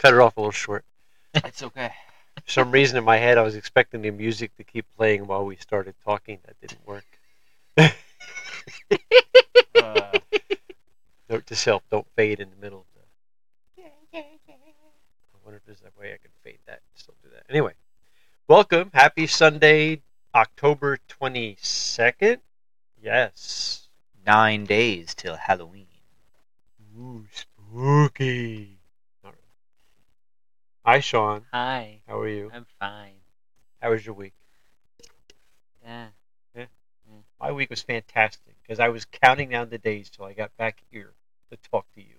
Cut it off a little short. It's okay. For some reason in my head, I was expecting the music to keep playing while we started talking. That didn't work. Note to self, don't fade in the middle. I wonder if there's a way I can fade that and still do that. Anyway, welcome. Happy Sunday, October 22nd. Yes. 9 days till Halloween. Ooh, spooky. All right. Hi, Sean. Hi. How are you? I'm fine. How was your week? Yeah. My week was fantastic because I was counting down the days till I got back here to talk to you.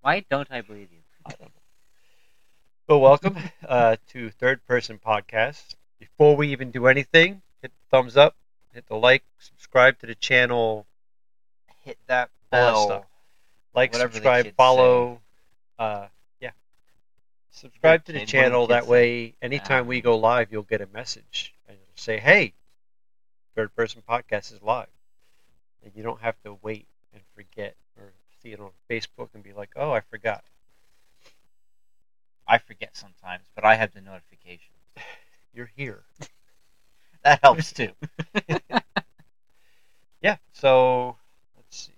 Why don't I believe you? I don't know. Well, welcome to Third Person Podcast. Before we even do anything, hit the thumbs up, hit the like, subscribe to the channel, hit that bell, stuff. Like, subscribe, follow. Subscribe to the channel. That way, anytime we go live, you'll get a message and it'll say, "Hey, Third Person Podcast is live," and you don't have to wait and forget or see it on Facebook and be like, "Oh, I forgot." I forget sometimes, but I have the notification. You're here. That helps too. Yeah, so let's see.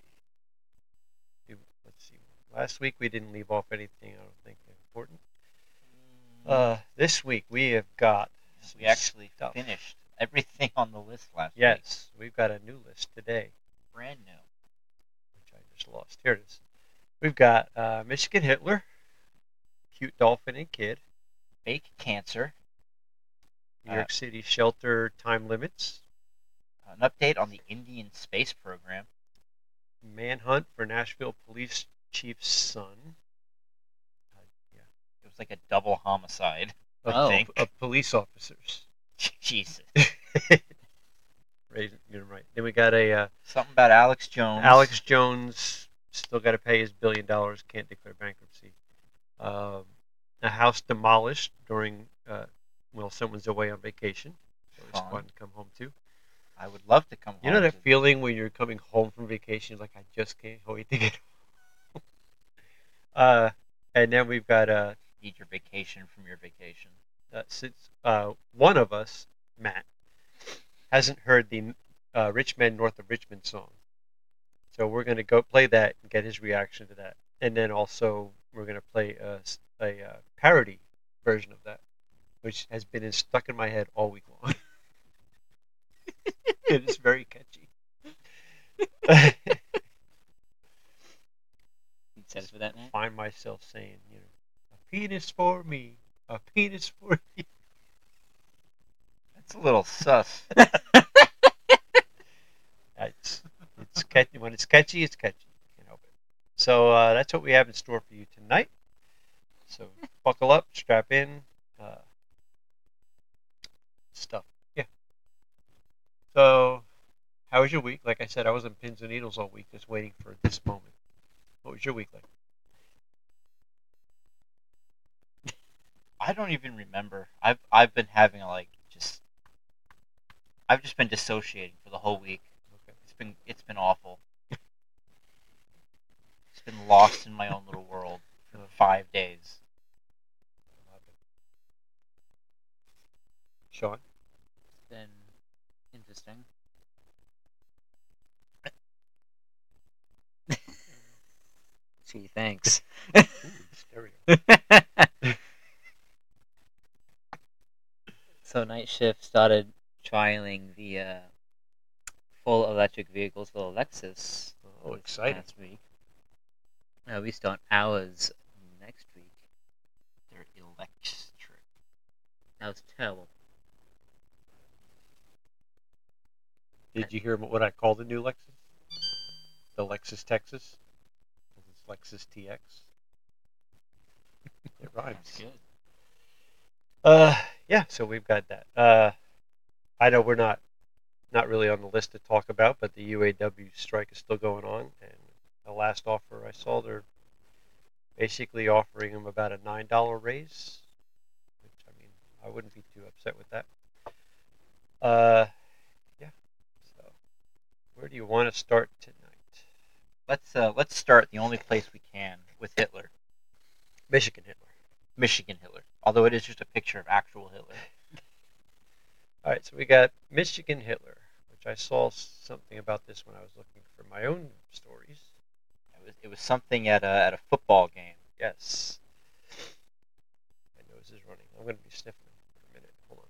Last week we didn't leave off anything I don't think important. This week we have got we actually finished everything on the list last week. Yes, we've got a new list today. Brand new. Which I just lost. Here it is. We've got Michigan Hitler, cute dolphin and kid, fake cancer, New York City shelter time limits, an update on the Indian space program, manhunt for Nashville police chief's son. It was like a double homicide of police officers. Jesus. Right. Then we got a something about Alex Jones. Alex Jones still got to pay his $1 billion. Can't declare bankruptcy. A house demolished during. Someone's away on vacation. So it's fun to come home to. I would love to come home. You know that feeling when you're coming home from vacation, you're like, I just can't wait to get home. And then we've got... eat your vacation from your vacation. Since one of us, Matt, hasn't heard the Rich Men North of Richmond song. So we're going to go play that and get his reaction to that. And then also we're going to play a parody version of that, which has been stuck in my head all week long. It is very catchy. You set us for that, man? Find myself saying, you know, a penis for me, a penis for you. That's a little sus. It's catchy. When it's catchy. You can't help it. So that's what we have in store for you tonight. So buckle up, strap in. Stuff. Yeah. So, how was your week? Like I said, I was on pins and needles all week just waiting for this moment. What was your week like? I don't even remember. I've been having I've just been dissociating for the whole week. Okay. It's been awful. It's been lost in my own little world for 5 days. Sean? It's been interesting. Gee, thanks. Ooh, stereo. So night shift started trialing the full electric vehicles for Lexus. Oh, exciting. Last week. We start ours next week. They're electric. That was terrible. Did you hear what I call the new Lexus? The Lexus Texas? It's Lexus TX. It rhymes. That's good. Yeah, so we've got that. I know we're not really on the list to talk about, but the UAW strike is still going on. And the last offer I saw, they're basically offering them about a $9 raise. Which, I mean, I wouldn't be too upset with that. Where do you want to start tonight? Let's start the only place we can with Hitler, Michigan Hitler. Although it is just a picture of actual Hitler. All right, so we got Michigan Hitler, which I saw something about this when I was looking for my own stories. It was something at a football game. Yes. My nose is running. I'm going to be sniffing for a minute. Hold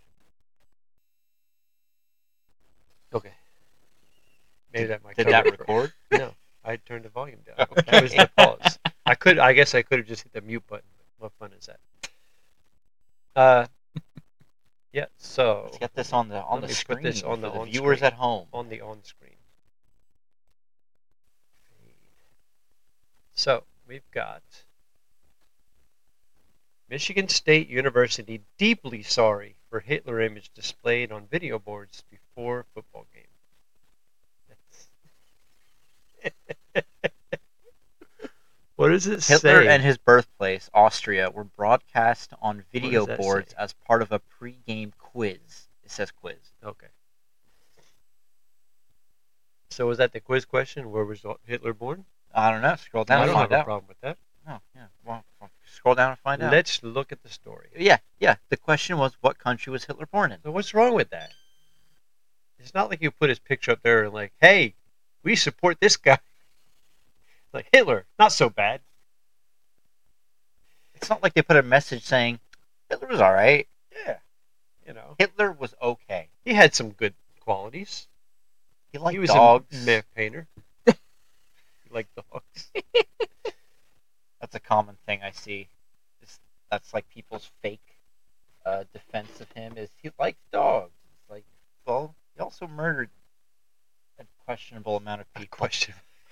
on. Okay. Maybe that might. Did that record? No, I turned the volume down. Okay. That was the pause. I guess I could have just hit the mute button. What fun is that? Yeah. So let's get this on the screen. Put this on the viewers screen, at home. On screen. So we've got Michigan State University deeply sorry for Hitler image displayed on video boards before football game. What does it say? Hitler and his birthplace, Austria, were broadcast on video boards as part of a pre-game quiz. It says quiz. Okay. So was that the quiz question? Where was Hitler born? I don't know. Scroll down and find out. I don't have a problem with that. No, yeah. Well, scroll down and find out. Let's look at the story. Yeah. The question was, what country was Hitler born in? So what's wrong with that? It's not like you put his picture up there and like, hey, we support this guy. Like, Hitler, not so bad. It's not like they put a message saying, Hitler was all right. Yeah. You know. Hitler was okay. He had some good qualities. He liked dogs. He was a painter. He liked dogs. That's a common thing I see. That's like people's fake defense of him is he likes dogs. It's like, well, he also murdered a questionable amount of people.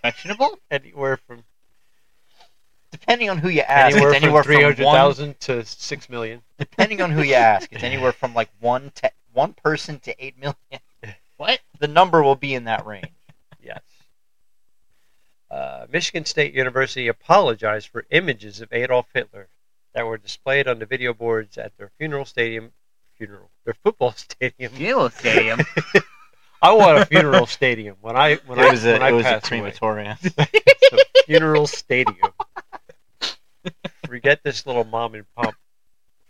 Questionable? Anywhere from... Depending on who you ask, anywhere from 300,000 to 6 million. Depending on who you ask, it's anywhere from like one person to 8 million. What? The number will be in that range. Yes. Michigan State University apologized for images of Adolf Hitler that were displayed on the video boards at their their football stadium. Funeral stadium? I want a funeral stadium. When I was a crematorium. It's a funeral stadium. Forget this little mom and pop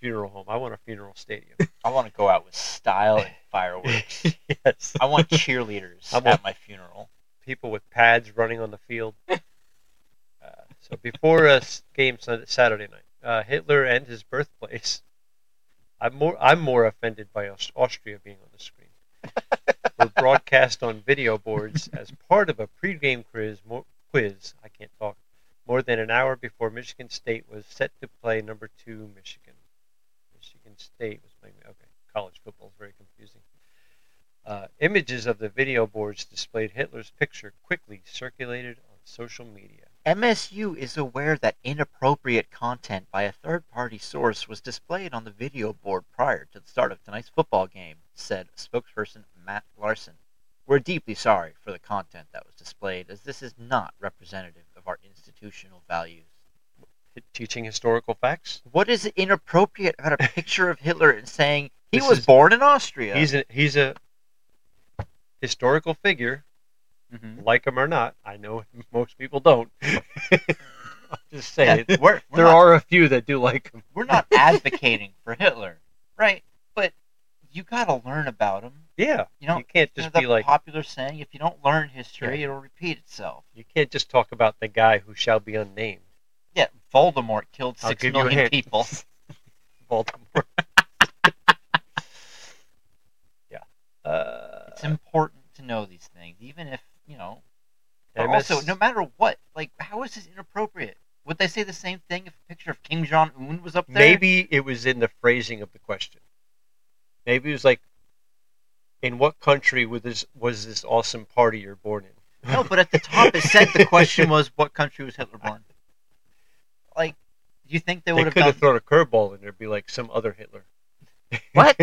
funeral home. I want a funeral stadium. I want to go out with style and fireworks. Yes. I want cheerleaders at my funeral. People with pads running on the field. So before a game Saturday night, Hitler and his birthplace. I'm more offended by Austria being on the screen. Were broadcast on video boards as part of a pregame quiz. I can't talk. More than an hour before Michigan State was set to play number 2 Michigan. Michigan State was playing. Okay, college football is very confusing. Images of the video boards displayed Hitler's picture quickly circulated on social media. MSU is aware that inappropriate content by a third-party source was displayed on the video board prior to the start of tonight's football game, said spokesperson Matt Larson. We're deeply sorry for the content that was displayed, as this is not representative of our institutional values. Teaching historical facts? What is inappropriate about a picture of Hitler and saying he was born in Austria? He's a historical figure. Mm-hmm. Like him or not, I know most people don't. I'm just saying, there are a few that do like him. We're not advocating for Hitler, right? But you got to learn about him. Yeah, you can't just be like popular saying: if you don't learn history, it'll repeat itself. You can't just talk about the guy who shall be unnamed. Yeah, Voldemort killed 6 million people. Voldemort. Yeah, it's important to know these things, even if. Also, no matter what, like, how is this inappropriate? Would they say the same thing if a picture of Kim Jong Un was up there? Maybe it was in the phrasing of the question. Maybe it was like, in what country was this awesome party you're born in? No, but at the top it said the question was, what country was Hitler born in? Like, do you think they would have done... They could have thrown a curveball in there and be like, some other Hitler. What?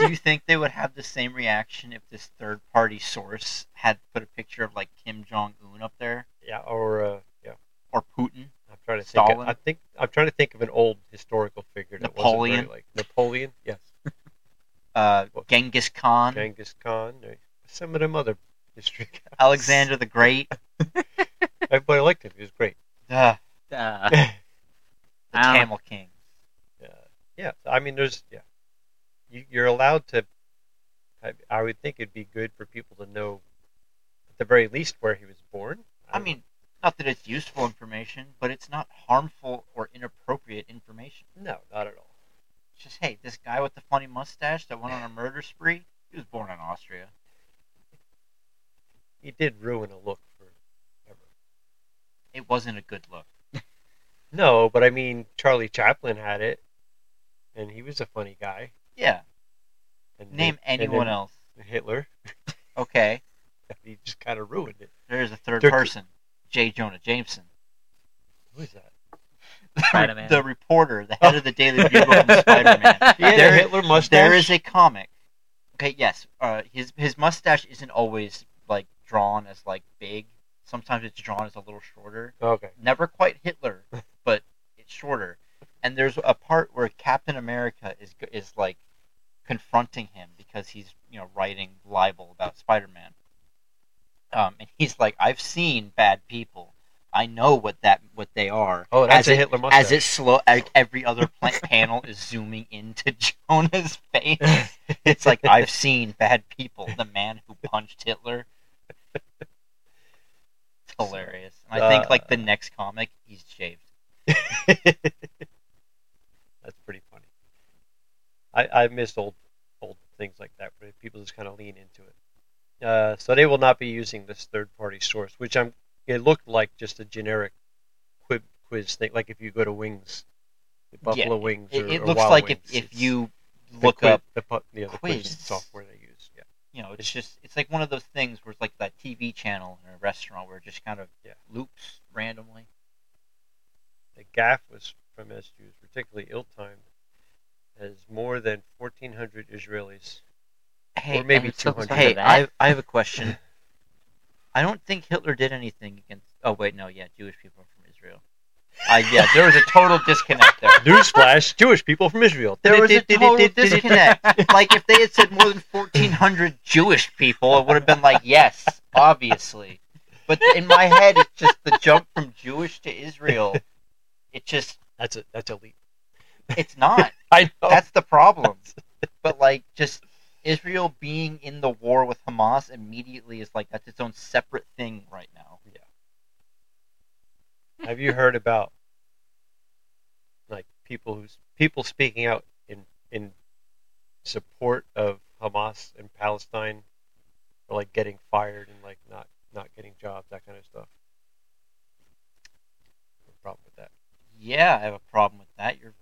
Do you think they would have the same reaction if this third-party source had put a picture of, like, Kim Jong Un up there? Yeah, or Putin. Stalin. I'm trying to think of an old historical figure. Napoleon. That wasn't very, Napoleon, yes. Genghis Khan. Some of them other history guys. Alexander the Great. Everybody liked him. He was great. The Camel King. Yeah. I mean, there's... Yeah. You're allowed to... I would think it'd be good for people to know, at the very least, where he was born. I mean, not that it's useful information, but it's not harmful or inappropriate information. No, not at all. It's just, hey, this guy with the funny mustache that went on a murder spree, he was born in Austria. He did ruin a look for ever. It wasn't a good look. No, but I mean, Charlie Chaplin had it, and he was a funny guy. Yeah. And Name anyone else. Hitler. Okay. He just kind of ruined it. There's a third person. J. Jonah Jameson. Who is that? Spider-Man. The reporter, the head of the Daily Bugle from Spider-Man. Yeah, there, Hitler mustache. There is a comic. Okay, yes. His mustache isn't always like drawn as like big. Sometimes it's drawn as a little shorter. Okay. Never quite Hitler, but it's shorter. And there's a part where Captain America is like confronting him because he's, you know, writing libel about Spider-Man. And he's like, I've seen bad people. I know what they are. Oh, that's a Hitler mustache. As it slow, every other panel is zooming into Jonah's face. It's like, I've seen bad people. The man who punched Hitler. It's hilarious. And I think like the next comic, he's shaved. That's pretty funny. I miss old things like that where people just kind of lean into it. So they will not be using this third-party source, which it looked like just a generic quiz thing. Like if you go to Wings, Buffalo Wings, or it looks Wild like Wings, if you look up the other quiz software they use. Yeah, you know, it's like one of those things where it's like that TV channel in a restaurant where it just kind of loops randomly. The gaffe was from SU is particularly ill-timed, as more than 1,400 Israelis. Hey, or maybe 200. Hey, I have a question. I don't think Hitler did anything against... Oh, wait, no, yeah, Jewish people from Israel. There was a total disconnect there. Newsflash, Jewish people from Israel. There was a total disconnect. Like, if they had said more than 1,400 Jewish people, it would have been like, yes, obviously. But in my head, it's just the jump from Jewish to Israel. It just... That's a leap. It's not. I know. That's the problem. But, like, just... Israel being in the war with Hamas immediately is like, that's its own separate thing right now. Yeah. Have you heard about like people speaking out in support of Hamas and Palestine, or like getting fired and like not getting jobs, that kind of stuff? No problem with that. Yeah, I have a problem with that. You're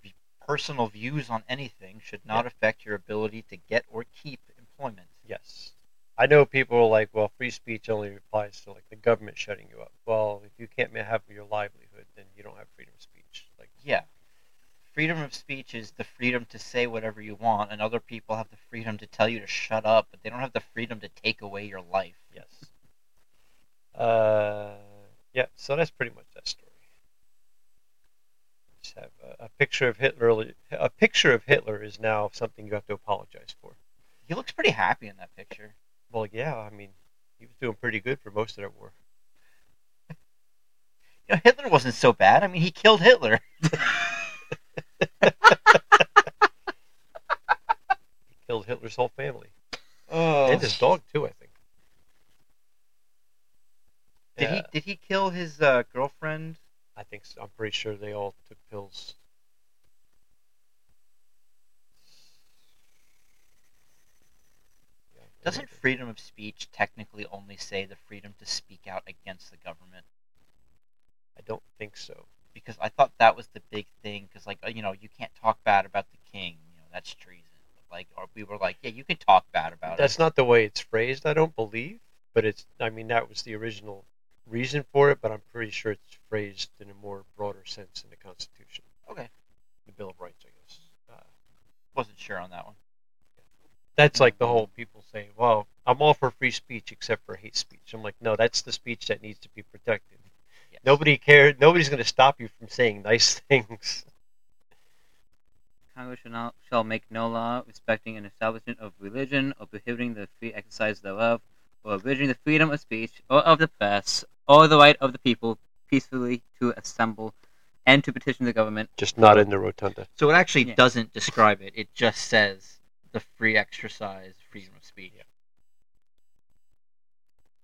personal views on anything should not affect your ability to get or keep employment. Yes. I know people are like, well, free speech only applies to like the government shutting you up. Well, if you can't have your livelihood, then you don't have freedom of speech. Like, yeah. Freedom of speech is the freedom to say whatever you want, and other people have the freedom to tell you to shut up, but they don't have the freedom to take away your life. Yes. So that's pretty much that story. Have a picture of Hitler. A picture of Hitler is now something you have to apologize for. He looks pretty happy in that picture. Well, yeah, I mean, he was doing pretty good for most of that war. You know, Hitler wasn't so bad. I mean, he killed Hitler. He killed Hitler's whole family. Oh. And his dog, too, I think. Did he kill his girlfriend? I think so. I'm pretty sure they all took pills. Yeah, doesn't freedom of speech technically only say the freedom to speak out against the government? I don't think so. Because I thought that was the big thing. Because, like, you know, you can't talk bad about the king. You know, that's treason. But like, or we were like, yeah, you can talk bad about it. That's not the way it's phrased, I don't believe. But it's, I mean, that was the original reason for it, but I'm pretty sure it's phrased in a more broader sense in the Constitution. Okay. The Bill of Rights, I guess. Wasn't sure on that one. That's like the whole people saying, well, I'm all for free speech except for hate speech. I'm like, no, that's the speech that needs to be protected. Yes. Nobody cares. Nobody's going to stop you from saying nice things. Congress shall make no law respecting an establishment of religion or prohibiting the free exercise thereof, for abridging the freedom of speech or of the press or the right of the people peacefully to assemble and to petition the government. Just not in the rotunda. So it actually doesn't describe it. It just says the free exercise, freedom of speech.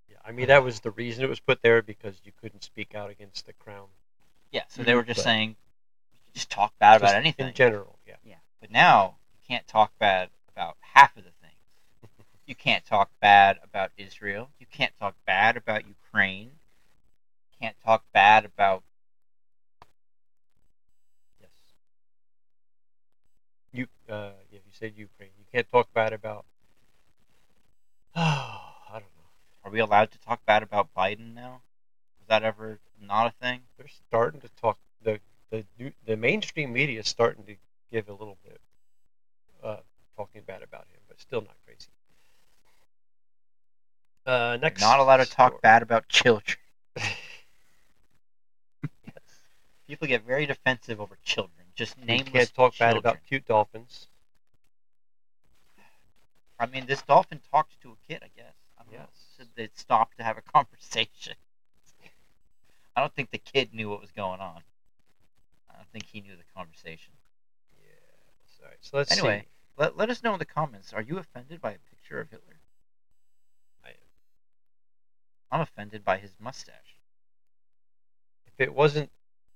Yeah. I mean, that was the reason it was put there, because you couldn't speak out against the crown. Yeah, so they were just saying, just talk bad about anything. In general, yeah. But now, you can't talk bad about half of the things. You can't talk bad about Israel. You can't talk bad about Ukraine. You can't talk bad about... if you said Ukraine, you can't talk bad about... I don't know. Are we allowed to talk bad about Biden now? Is that ever not a thing? They're starting to talk. The mainstream media is starting to give a little bit talking bad about him, but still not crazy. Next, not allowed to talk bad about children. People get very defensive over children. Just nameless. You can't talk bad about cute dolphins. I mean, this dolphin talked to a kid, I guess. I don't know. So they stopped to have a conversation. I don't think the kid knew what was going on. I don't think he knew the conversation. Yeah. Sorry. So let's see. Let us know in the comments. Are you offended by a picture of Hitler? I am. I'm offended by his mustache.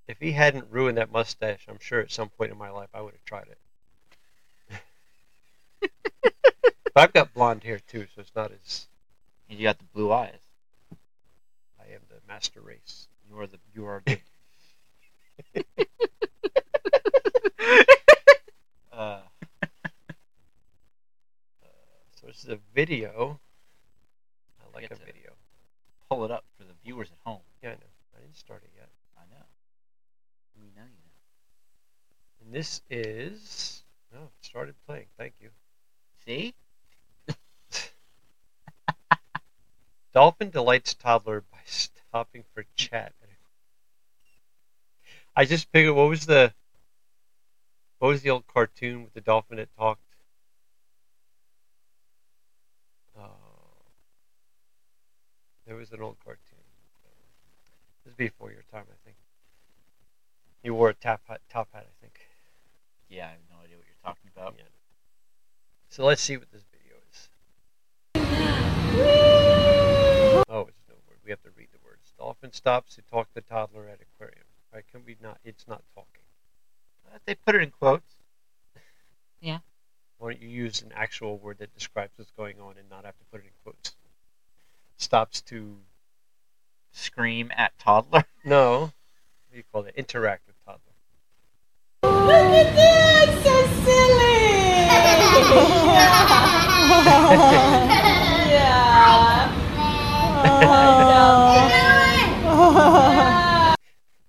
If he hadn't ruined that mustache, I'm sure at some point in my life I would have tried it. But I've got blonde hair too, so it's not as... And you got the blue eyes. I am the master race. You are the... So this is a video. I like a video. Pull it up for the viewers at home. Yeah, I know. I didn't start it yet. And this is... Oh, it started playing. Thank you. See? Dolphin delights toddler by stopping for chat. I just figured, what was the old cartoon with the dolphin that talked? Oh, there was an old cartoon. This is before your time, I think. You wore a top hat, I think. Yeah, I have no idea what you're talking about. Yeah. So let's see what this video is. Oh, it's no word. We have to read the words. Dolphin stops to talk to toddler at aquarium. Right? Can we not? It's not talking. They put it in quotes. Yeah. Why don't you use an actual word that describes what's going on and not have to put it in quotes? Stops to scream at toddler? No. You call it interactive toddler. Look at this! So silly! Yeah. Oh.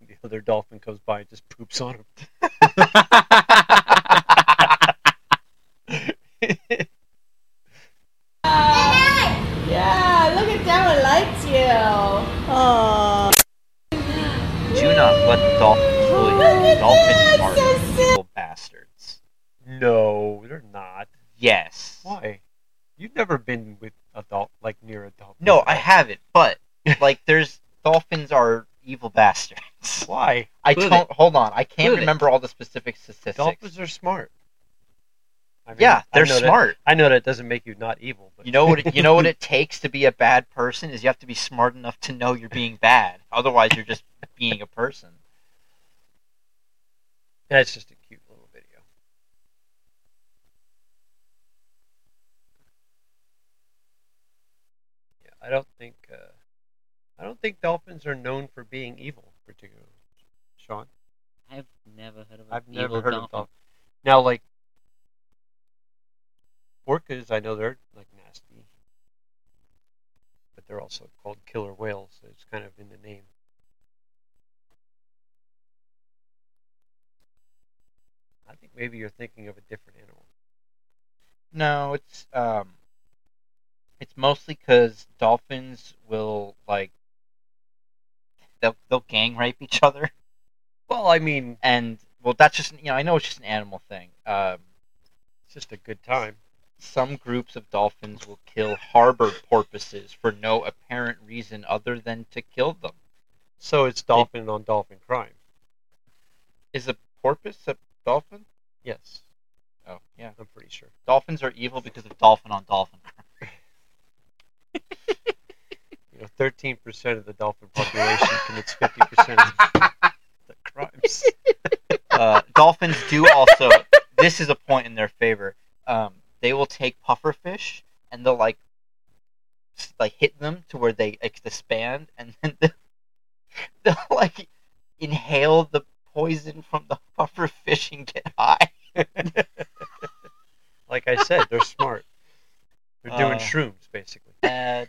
The other dolphin comes by and just poops on him. Yeah, look at that one likes you. Oh. Do not let the dolphins bully you. Dolphins are little bastards. No, they're not. Yes. Why? You've never been with a dolphin, like near a dolphin. No, I haven't. But like, there's dolphins are evil bastards. Why? Hold on. I can't remember all the specific statistics. Dolphins are smart. I mean, yeah, they're smart. I know that doesn't make you not evil. But... You know what it takes to be a bad person is you have to be smart enough to know you're being bad. Otherwise, you're just being a person. That's just a cute little video. Yeah, I don't think dolphins are known for being evil, particularly. Sean, I've never heard of. I've never heard of dolphins. Now, like. Orcas, I know they're like nasty, but they're also called killer whales, so it's kind of in the name. I think maybe you're thinking of a different animal. No, it's mostly because dolphins will they'll gang rape each other. Well, I mean, that's just I know it's just an animal thing. It's just a good time. some groups of dolphins will kill harbor porpoises for no apparent reason other than to kill them. So it's dolphin on dolphin crime. Is a porpoise a dolphin? Yes. Oh, yeah. I'm pretty sure. Dolphins are evil because of dolphin on dolphin crime. 13% of the dolphin population commits 50% of the crimes. Dolphins do also, this is a point in their favor, they will take pufferfish and they'll like hit them to where they expand, and then they'll like inhale the poison from the pufferfish and get high. Like I said, they're smart. They're doing shrooms, basically.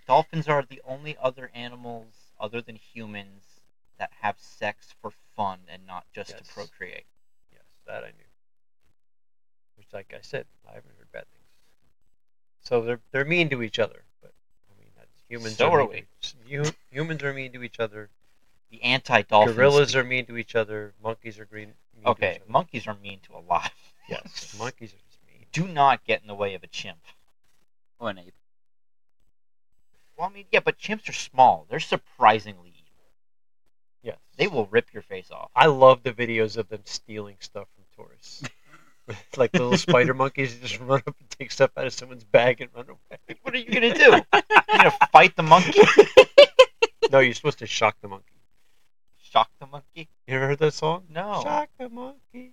Dolphins are the only other animals other than humans that have sex for fun and not just to procreate. Yes, that I knew. Which, like I said, I haven't heard bad things. So they're mean to each other, but I mean that's humans. So are we? Humans are mean to each other. The anti-dolphins. Gorillas are mean to each other. Monkeys are mean to each other. Monkeys are mean to a lot. Yes, monkeys are just mean. Do not get in the way of a chimp. Or an ape. Well, I mean, yeah, but chimps are small. They're surprisingly evil. Yes. They will rip your face off. I love the videos of them stealing stuff from tourists. Like little spider monkeys just run up and take stuff out of someone's bag and run away. What are you going to do? You're going to fight the monkey? No, you're supposed to shock the monkey. Shock the monkey? You ever heard that song? No. Shock the monkey.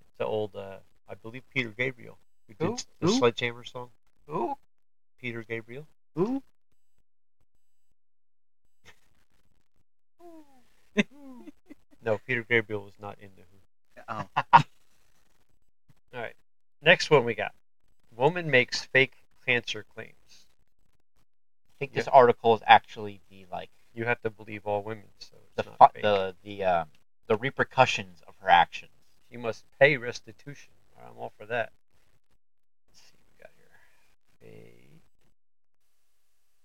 It's the old, I believe, Peter Gabriel. Who did the Sledgehammer song. Who? Peter Gabriel. Who? No, Peter Gabriel was not in the Who. Oh. All right. Next one we got. Woman makes fake cancer claims. I think this article is actually the, like... You have to believe all women, so it's not fake. The repercussions of her actions. She must pay restitution. All right, I'm all for that.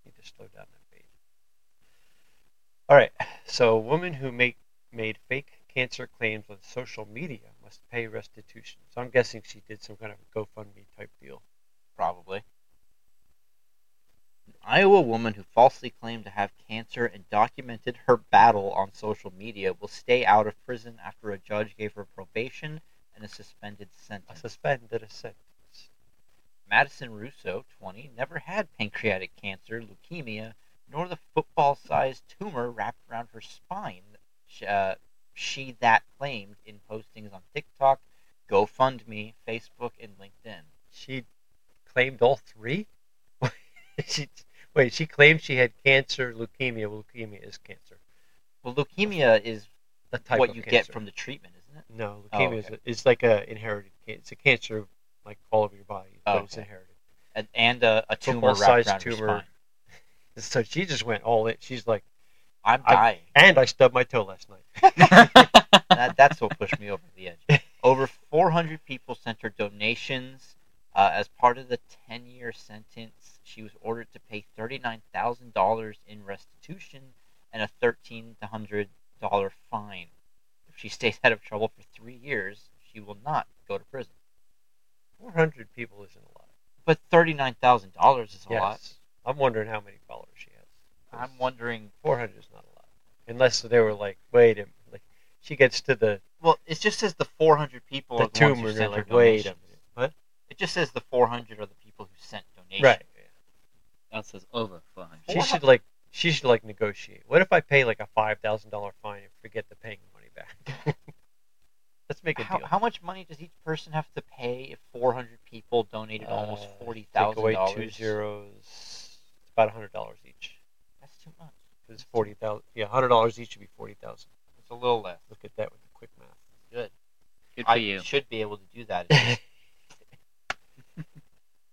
Need to slow down that page. Alright, so a woman who made fake cancer claims on social media must pay restitution. So I'm guessing she did some kind of GoFundMe type deal. Probably. An Iowa woman who falsely claimed to have cancer and documented her battle on social media will stay out of prison after a judge gave her probation and a suspended sentence. Madison Russo, 20, never had pancreatic cancer, leukemia, nor the football-sized tumor wrapped around her spine she claimed in postings on TikTok, GoFundMe, Facebook, and LinkedIn. She claimed all three? She claimed she had cancer, leukemia. Leukemia is cancer. Well, leukemia is the type what you get from the treatment, isn't it? No, leukemia is like a inherited cancer. It's a cancer of like all of your body, but it's inherited. And a tumor wrapped around your spine. So she just went all in. She's like, I'm dying. And I stubbed my toe last night. That's what pushed me over the edge. Over 400 people sent her donations. As part of the 10-year sentence, she was ordered to pay $39,000 in restitution and a $1,300 fine. If she stays out of trouble for 3 years, she will not go to prison. 400 people isn't a lot. But $39,000 is a lot. I'm wondering how many followers she has. I'm wondering... 400 is not a lot. Unless they were like, wait a minute. Like, she gets to the... Well, it just says the 400 people are the ones who sent her donations. What? It just says the 400 are the people who sent donations. Right. That says over 400. She should negotiate. What if I pay like a $5,000 fine and forget to pay money back? Let's make a deal. How much money does each person have to pay if 400 people donated almost $40,000? Take away 2 zeros. It's about $100 each. That's too much. It's $40,000. Yeah, $100 each would be $40,000. It's a little less. Look at that with the quick math. Good. Good for you. I should be able to do that.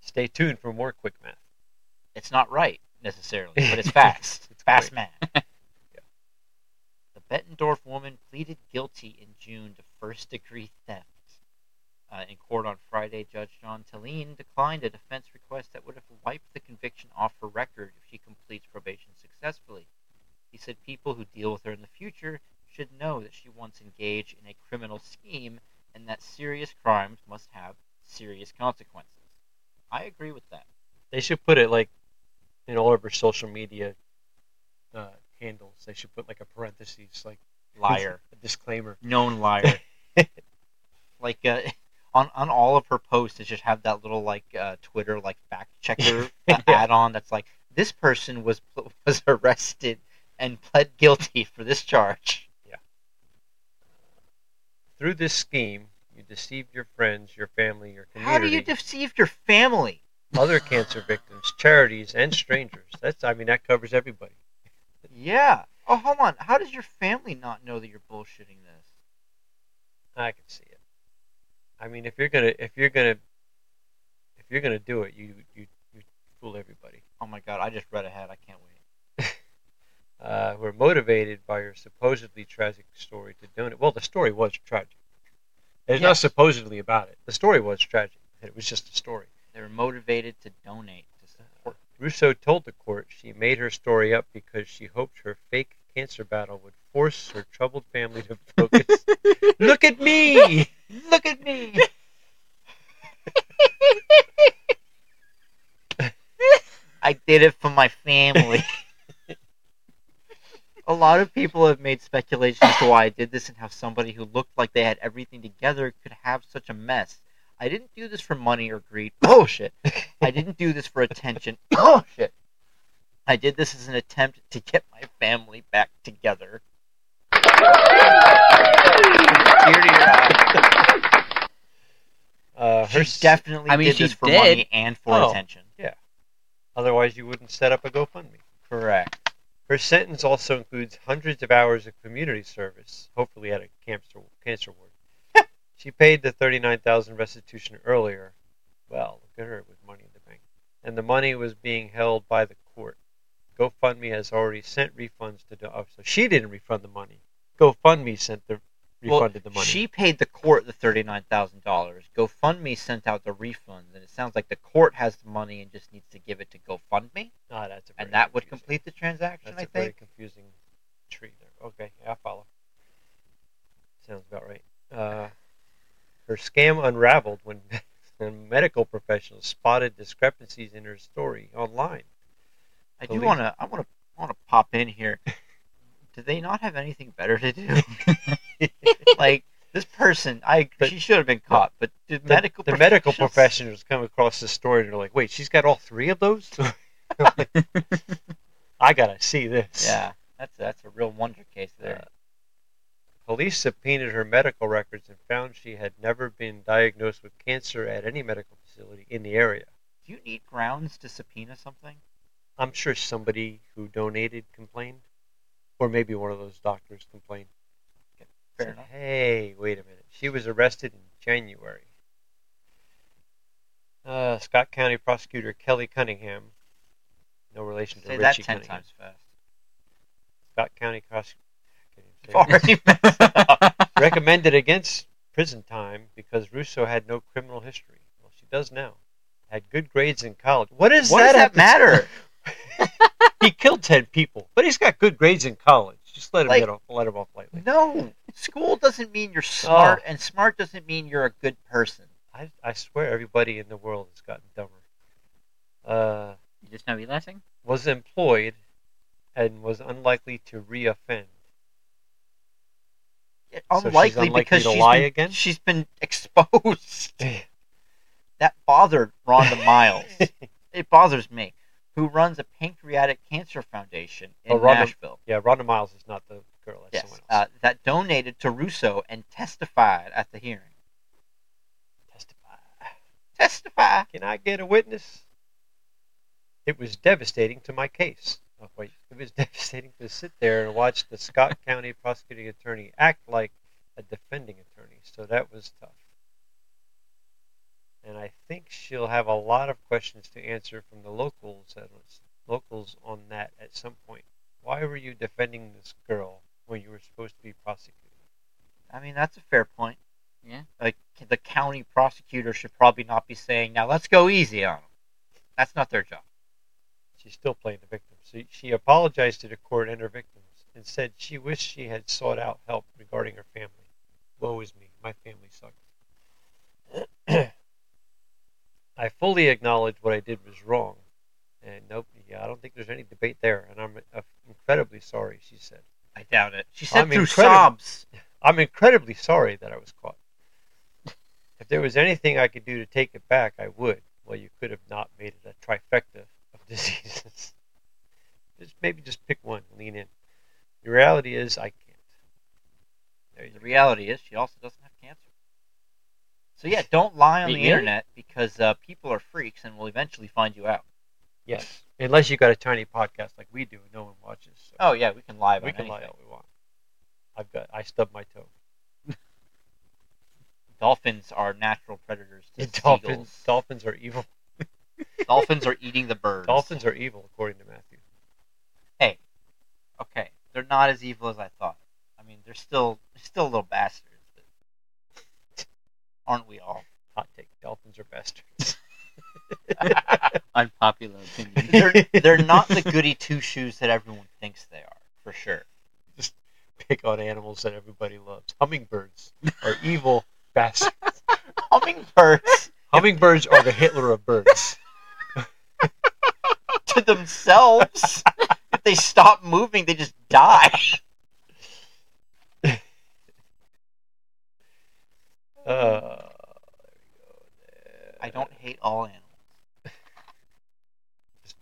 Stay tuned for more quick math. It's not right necessarily, but it's fast. It's fast math. Bettendorf woman pleaded guilty in June to first-degree theft. In court on Friday, Judge John Tallien declined a defense request that would have wiped the conviction off her record if she completes probation successfully. He said people who deal with her in the future should know that she once engaged in a criminal scheme and that serious crimes must have serious consequences. I agree with that. They should put it like in all of her social media handles. They should put like a parentheses, like liar, a disclaimer, known liar. Like on all of her posts, it should have that little like Twitter like fact checker add on that's like, this person was arrested and pled guilty for this charge. Yeah. Through this scheme, you deceived your friends, your family, your community. How do you deceive your family? Other cancer victims, charities, and strangers. That covers everybody. Yeah. Oh, hold on. How does your family not know that you're bullshitting this? I can see it. I mean, if you're gonna do it, you fool everybody. Oh my God! I just read ahead. I can't wait. We're motivated by your supposedly tragic story to donate. Well, the story was tragic. There's not supposedly about it. The story was tragic. It was just a story. They were motivated to donate to support. Russo told the court she made her story up because she hoped her fake cancer battle would force her troubled family to focus. Look at me! Look at me! I did it for my family. A lot of people have made speculations as to why I did this and how somebody who looked like they had everything together could have such a mess. I didn't do this for money or greed. Oh, shit. I didn't do this for attention. Oh, shit. I did this as an attempt to get my family back together. She definitely did this for money and for attention. Yeah. Otherwise, you wouldn't set up a GoFundMe. Correct. Her sentence also includes hundreds of hours of community service, hopefully at a cancer ward. She paid the $39,000 restitution earlier. Well, look at her with money in the bank. And the money was being held by the court. GoFundMe has already sent refunds to... so she didn't refund the money. GoFundMe refunded the money. She paid the court the $39,000. GoFundMe sent out the refunds. And it sounds like the court has the money and just needs to give it to GoFundMe. Oh, that's a very And that confusing. Would complete the transaction, I think. That's a very confusing tree there. Okay, I follow. Sounds about right. Her scam unraveled when medical professionals spotted discrepancies in her story online. I want to pop in here. Do they not have anything better to do? Like this person, she should have been caught. But medical professionals come across this story and they're like, "Wait, she's got all three of those? I gotta see this." Yeah, that's a real wonder case there. Police subpoenaed her medical records and found she had never been diagnosed with cancer at any medical facility in the area. Do you need grounds to subpoena something? I'm sure somebody who donated complained. Or maybe one of those doctors complained. Okay, fair enough. Hey, wait a minute. She was arrested in January. Scott County Prosecutor Kelly Cunningham. No relation to Richie Cunningham. Say that 10 times fast. Scott County Prosecutor. Already messed up. Recommended against prison time because Russo had no criminal history. Well, she does now. Had good grades in college. What does that matter? He killed 10 people, but he's got good grades in college. Just let him off lightly. No, school doesn't mean you're smart, and smart doesn't mean you're a good person. I swear everybody in the world has gotten dumber. You just know Elasting? Was employed and was unlikely to reoffend. Unlikely because she's been exposed. That bothered Rhonda Miles. It bothers me, who runs a pancreatic cancer foundation in Nashville. Yeah, Rhonda Miles is not the girl. That's someone else. That donated to Russo and testified at the hearing. Testify. Can I get a witness? It was devastating to my case. Oh, wait. It was devastating to sit there and watch the Scott County prosecuting attorney act like a defending attorney, so that was tough. And I think she'll have a lot of questions to answer from the locals on that at some point. Why were you defending this girl when you were supposed to be prosecuting? I mean, that's a fair point. Yeah. Like, the county prosecutor should probably not be saying, now let's go easy on them. That's not their job. She's still playing the victim. So she apologized to the court and her victims and said she wished she had sought out help regarding her family. Woe is me. My family sucks. I I fully acknowledge what I did was wrong. And nope, I don't think there's any debate there. And I'm incredibly sorry, she said. I doubt it. She said through sobs. I'm incredibly sorry that I was caught. If there was anything I could do to take it back, I would. Well, you could have not made it a trifecta of diseases. Maybe just pick one and lean in. The reality is I can't. Reality is she also doesn't have cancer. So yeah, don't lie on the internet because people are freaks and will eventually find you out. Yes, unless you got a tiny podcast like we do, no one watches. So. Oh yeah, we can lie about anything. We can lie all we want. I stubbed my toe. Dolphins are natural predators to seagulls. Dolphins are evil. Dolphins are eating the birds. Dolphins are evil, according to Matthew. Hey, okay, they're not as evil as I thought. I mean, they're still little bastards, but aren't we all? Hot take: dolphins are bastards. Unpopular opinion. They're not the goody two-shoes that everyone thinks they are, for sure. Just pick on animals that everybody loves. Hummingbirds are evil bastards. Hummingbirds are the Hitler of birds. To themselves. If they stop moving, they just die. I don't hate all animals.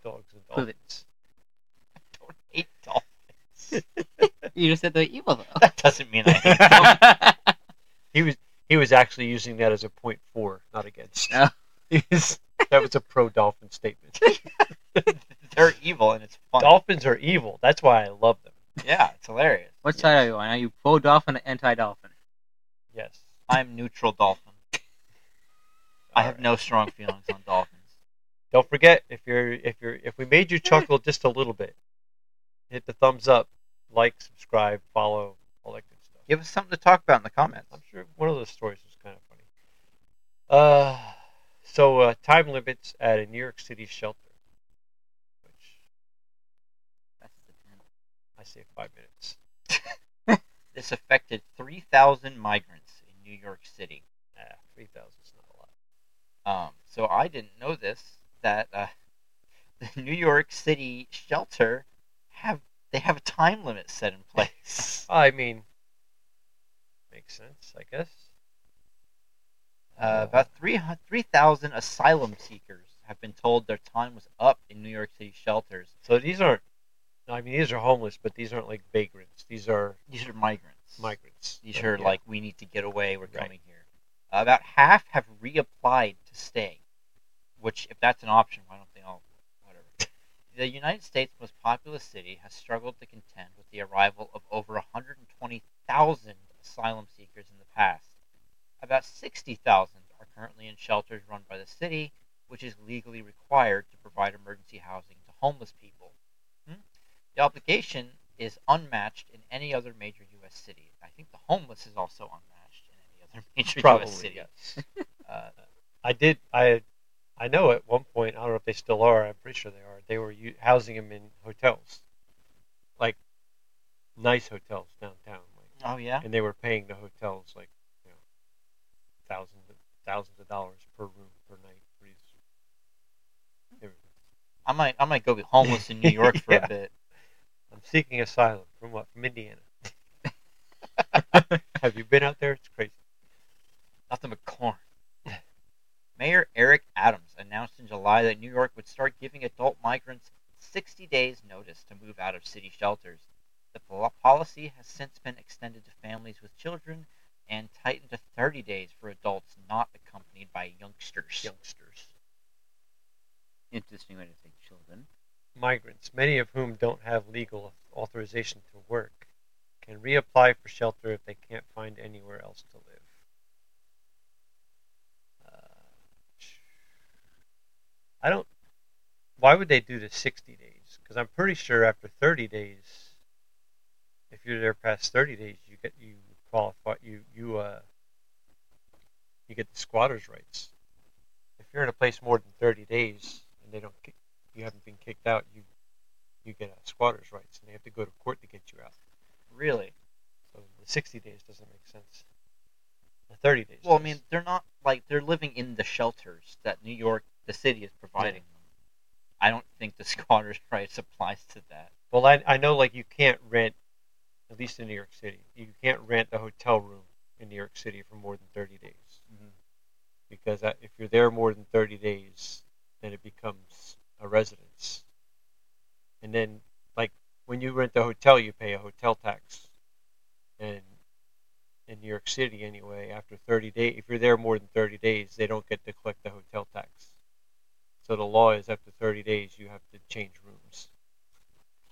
Dogs and dolphins. I don't hate dolphins. You just said they're evil, though. That doesn't mean I hate dolphins. He was actually using that as a point for, not against. No. That was a pro-dolphin statement. They're evil, and it's fun. Dolphins are evil. That's why I love them. Yeah, it's hilarious. What side are you on? Are you pro-dolphin or anti-dolphin? Yes. I'm neutral dolphin. I have no strong feelings on dolphins. Don't forget, if we made you chuckle just a little bit, hit the thumbs up, like, subscribe, follow, all that good stuff. Give us something to talk about in the comments. I'm sure one of those stories was kind of funny. So time limits at a New York City shelter, which I say 5 minutes. This affected 3,000 migrants in New York City. 3,000 is not a lot. So I didn't know this. That the New York City shelter have a time limit set in place. I mean, makes sense, I guess. About 3,000 asylum seekers have been told their time was up in New York City shelters. So these are homeless, but these aren't like vagrants. These are migrants. These are like, we need to get away. We're coming here. About half have reapplied to stay. Which, if that's an option, why don't they all, whatever. The United States' most populous city has struggled to contend with the arrival of over 120,000 asylum seekers in the past. About 60,000 are currently in shelters run by the city, which is legally required to provide emergency housing to homeless people. The obligation is unmatched in any other major U.S. city. I think the homeless is also unmatched in any other major U.S. city. Yes. I know at one point, I don't know if they still are, I'm pretty sure they are, they were housing them in hotels. Like, nice hotels downtown. Like, oh, yeah? And they were paying the hotels, like, you know, thousands of dollars per room, per night. I might go be homeless in New York for a bit. I'm seeking asylum. From what? From Indiana. Have you been out there? It's crazy. Nothing but corn. Mayor Eric Adams announced in July that New York would start giving adult migrants 60 days' notice to move out of city shelters. The policy has since been extended to families with children and tightened to 30 days for adults not accompanied by youngsters. Interesting way to say children. Migrants, many of whom don't have legal authorization to work, can reapply for shelter if they can't find anywhere else to live. Why would they do the 60 days? Because I'm pretty sure after 30 days, if you're there past 30 days, you get the squatter's rights. If you're in a place more than 30 days and you haven't been kicked out, you get a squatter's rights, and they have to go to court to get you out. Really? So the 60 days doesn't make sense. 30 days. Well, I mean, they're not, like, they're living in the shelters that New York The city is providing them. I don't think the squatters' rights applies to that. Well, I know, like, you can't rent, at least in New York City, you can't rent a hotel room in New York City for more than 30 days. Mm-hmm. Because if you're there more than 30 days, then it becomes a residence. And then, like, when you rent the hotel, you pay a hotel tax. And in New York City, anyway, after 30 days, if you're there more than 30 days, they don't get to collect the hotel tax. So the law is after 30 days, you have to change rooms.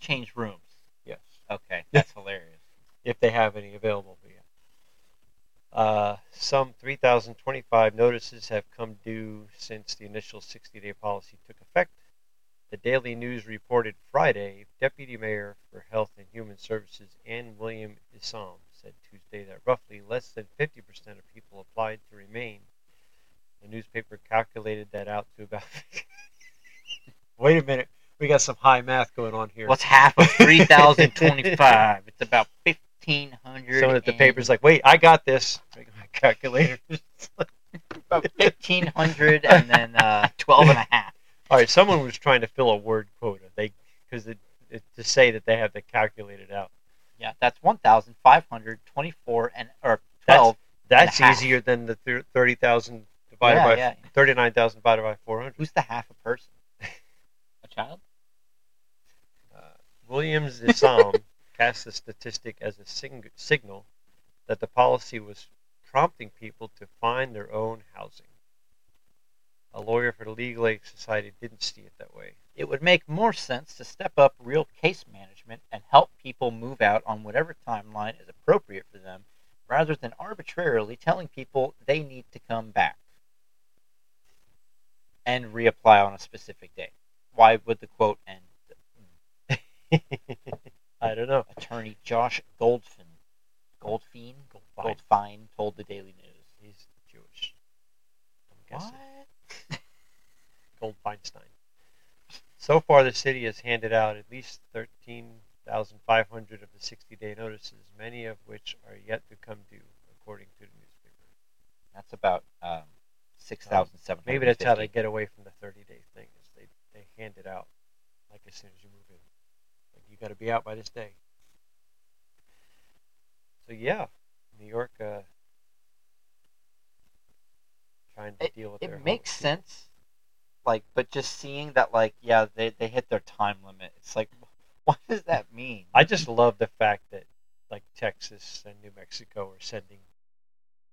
Change rooms? Yes. Okay, that's hilarious. If they have any available, but yeah. Some 3,025 notices have come due since the initial 60-day policy took effect. The Daily News reported Friday, Deputy Mayor for Health and Human Services Ann William Issam said Tuesday that roughly less than 50% of people applied to remain. The newspaper calculated that out to about... Wait a minute. We got some high math going on here. What's half of 3,025? It's about 1,500. Someone at the paper's like, wait, I got this. I got my calculator. About 1,500 and then 12 and a half. All right, someone was trying to fill a word quota. Because to say that they have to calculate it out. Yeah, that's 1,524 and or 12. That's easier than the 30,000 divided by 39,000 divided by 400. Who's the half a person? A child? Williams Issam cast the statistic as a signal that the policy was prompting people to find their own housing. A lawyer for the Legal Aid Society didn't see it that way. It would make more sense to step up real case management and help people move out on whatever timeline is appropriate for them, rather than arbitrarily telling people they need to come back and reapply on a specific day. Why would the quote end? I don't know. Attorney Josh Goldfein told the Daily News. He's Jewish, I'm guessing. What? Goldfeinstein. So far, the city has handed out at least 13,500 of the 60-day notices, many of which are yet to come due, according to the newspaper. That's about 6,700. Maybe that's how they get away from the 30-day thing, is they hand it out like as soon as you move in. Like, you got to be out by this day. So, yeah, New York trying to deal with their homes. It makes sense. Like, but just seeing that, like, yeah, they hit their time limit. It's like, what does that mean? I just love the fact that, like, Texas and New Mexico are sending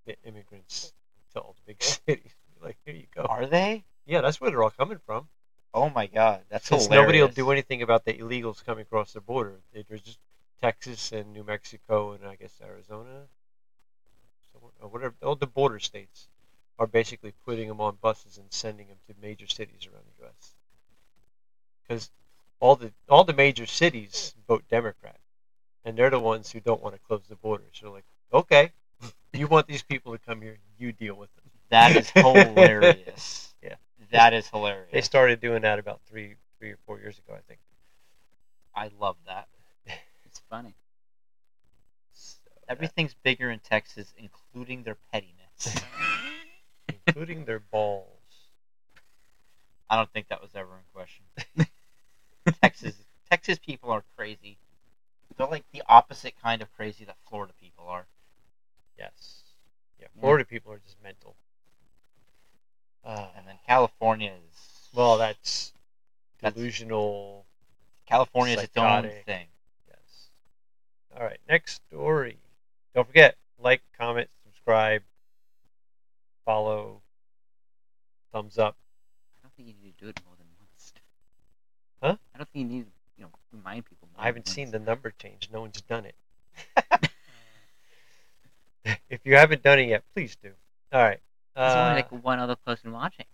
the immigrants to all the big cities. Like, here you go. Are they? Yeah, that's where they're all coming from. Oh, my God. That's hilarious. Since nobody will do anything about the illegals coming across the border. There's just Texas and New Mexico and, I guess, Arizona. Or whatever. All the border states are basically putting them on buses and sending them to major cities around the U.S. Because all the major cities vote Democrat, and they're the ones who don't want to close the border. So, like, okay, you want these people to come here, you deal with them. That is hilarious. Yeah, that is hilarious. They started doing that about three or four years ago, I think. I love that. It's funny. So everything's bigger in Texas, including their pettiness. Including their balls. I don't think that was ever in question. Texas people are crazy. They're like the opposite kind of crazy that Florida people are. Yes. Yeah, Florida people are just mental. And then California is... Well, that's delusional. California is its own thing. Yes. All right, next story. Don't forget, like, comment, subscribe, follow, thumbs up. I don't think you need to do it more than once. Huh? I don't think you need to, remind people more. I haven't seen the number change. No one's done it. If you haven't done it yet, please do. All right. There's only like one other person watching.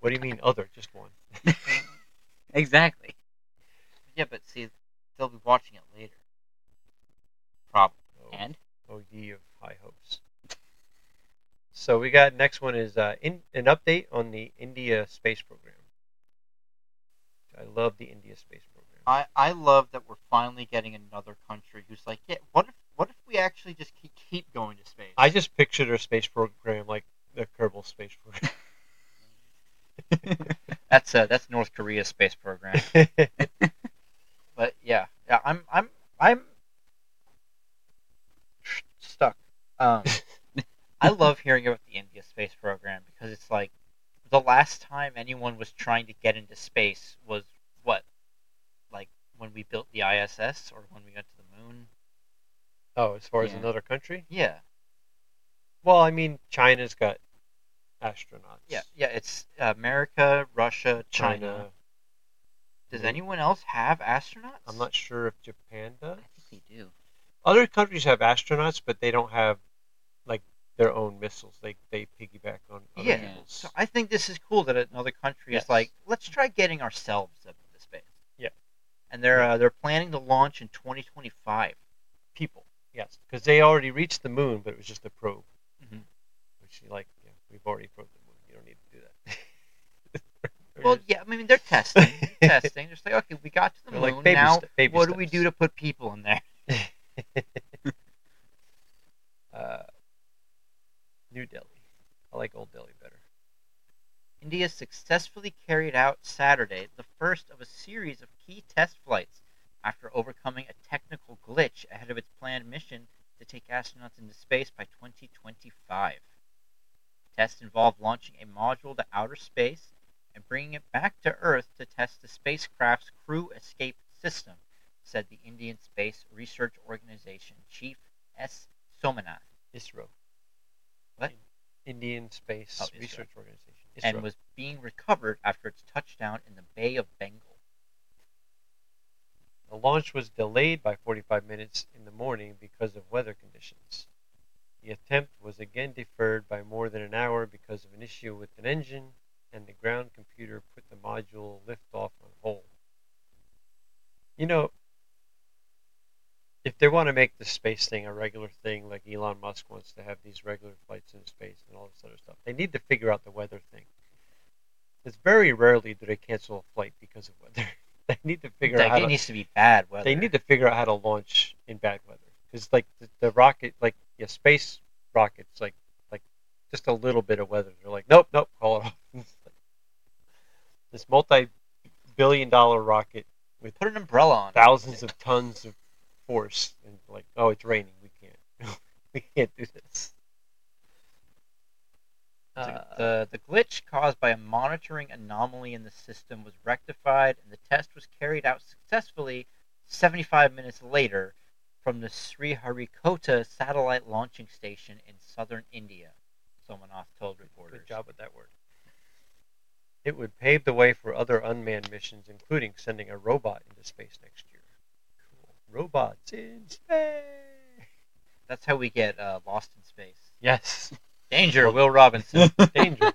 What do you mean other? Just one. Exactly. Yeah, but see, they'll be watching it later. Probably. Oh. And? Oh, ye of high hopes. So we got, next one is an update on the India space program. I love the India space program. I love that we're finally getting another country who's like, yeah, what if we actually just keep going to space? I just picture their space program like the Kerbal space program. That's North Korea's space program. But yeah, I'm stuck. I love hearing about the India space program because it's like the last time anyone was trying to get into space was what, like when we built the ISS or when we got to the moon. Oh, as far as another country? Yeah. Well, I mean, China's got astronauts. Yeah, it's America, Russia, China. Does anyone else have astronauts? I'm not sure if Japan does. I think they do. Other countries have astronauts, but they don't have, like, their own missiles. They piggyback on other missiles. So I think this is cool that another country is like, let's try getting ourselves up into space. Yeah. And they're planning to launch in 2025. People. Yes, because they already reached the moon, but it was just a probe. Mm-hmm. Which, like, we've already probed the moon. You don't need to do that. Well, yeah, I mean, they're testing. They're just like, okay, we got to the moon. Like now, what do we do to put people in there? New Delhi. I like Old Delhi better. India successfully carried out Saturday the first of a series of key test flights after overcoming a technical glitch ahead of its planned mission to take astronauts into space by 2025. Tests involved launching a module to outer space and bringing it back to Earth to test the spacecraft's crew escape system, said the Indian Space Research Organization Chief S. Somanath. ISRO. What? Indian Space Research Organization. ISRO. And was being recovered after its touchdown in the Bay of Bengal. The launch was delayed by 45 minutes in the morning because of weather conditions. The attempt was again deferred by more than an hour because of an issue with an engine, and the ground computer put the module liftoff on hold. You know, if they want to make the space thing a regular thing, like Elon Musk wants to have these regular flights in space and all this other stuff, they need to figure out the weather thing. It's very rarely do they cancel a flight because of weather. They need to figure out. It needs to be bad weather. They need to figure out how to launch in bad weather, because like the rocket, like your space rockets, like just a little bit of weather, they're like, nope, call it off. This multi-billion-dollar rocket with put an umbrella on thousands of tons of force, and like, oh, it's raining, we can't do this. The glitch caused by a monitoring anomaly in the system was rectified, and the test was carried out successfully 75 minutes later from the Sriharikota satellite launching station in southern India, Somanath told reporters. Good job with that word. It would pave the way for other unmanned missions, including sending a robot into space next year. Cool. Robots in space! That's how we get lost in space. Yes. Danger, Will Robinson. Danger.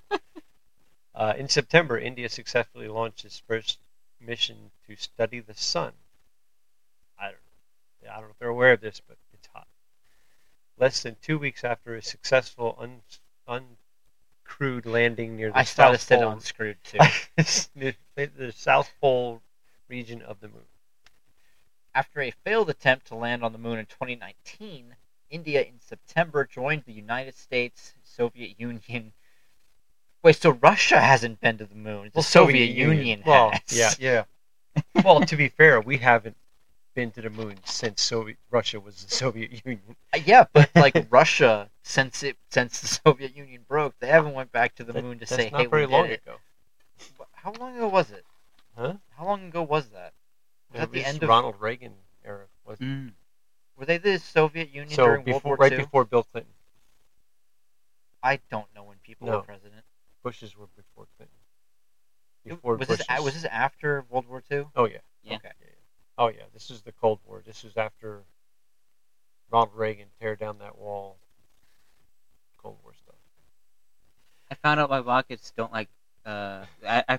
In September, India successfully launched its first mission to study the sun. I don't know if they're aware of this, but it's hot. Less than 2 weeks after a successful uncrewed landing near the South Pole. I thought it said unscrewed, too. The South Pole region of the moon. After a failed attempt to land on the moon in 2019... India in September joined the United States, Soviet Union. Wait, so Russia hasn't been to the moon. The Soviet Union has. Well, yeah. Well, to be fair, we haven't been to the moon since Russia was the Soviet Union. Yeah, but like Russia, since the Soviet Union broke, they haven't went back to the moon to say, "Hey, we did long it." Ago. How long ago was it? Huh? How long ago was that? Was that the end of Ronald Reagan era? Wasn't it? Were they the Soviet Union during World War II? Right before Bill Clinton. I don't know when people were president. Bushes were before Clinton. Was this after World War II? Oh, yeah. Okay. Yeah. Oh, yeah. This is the Cold War. This is after Ronald Reagan tear down that wall. Cold War stuff. I found out why rockets don't like... I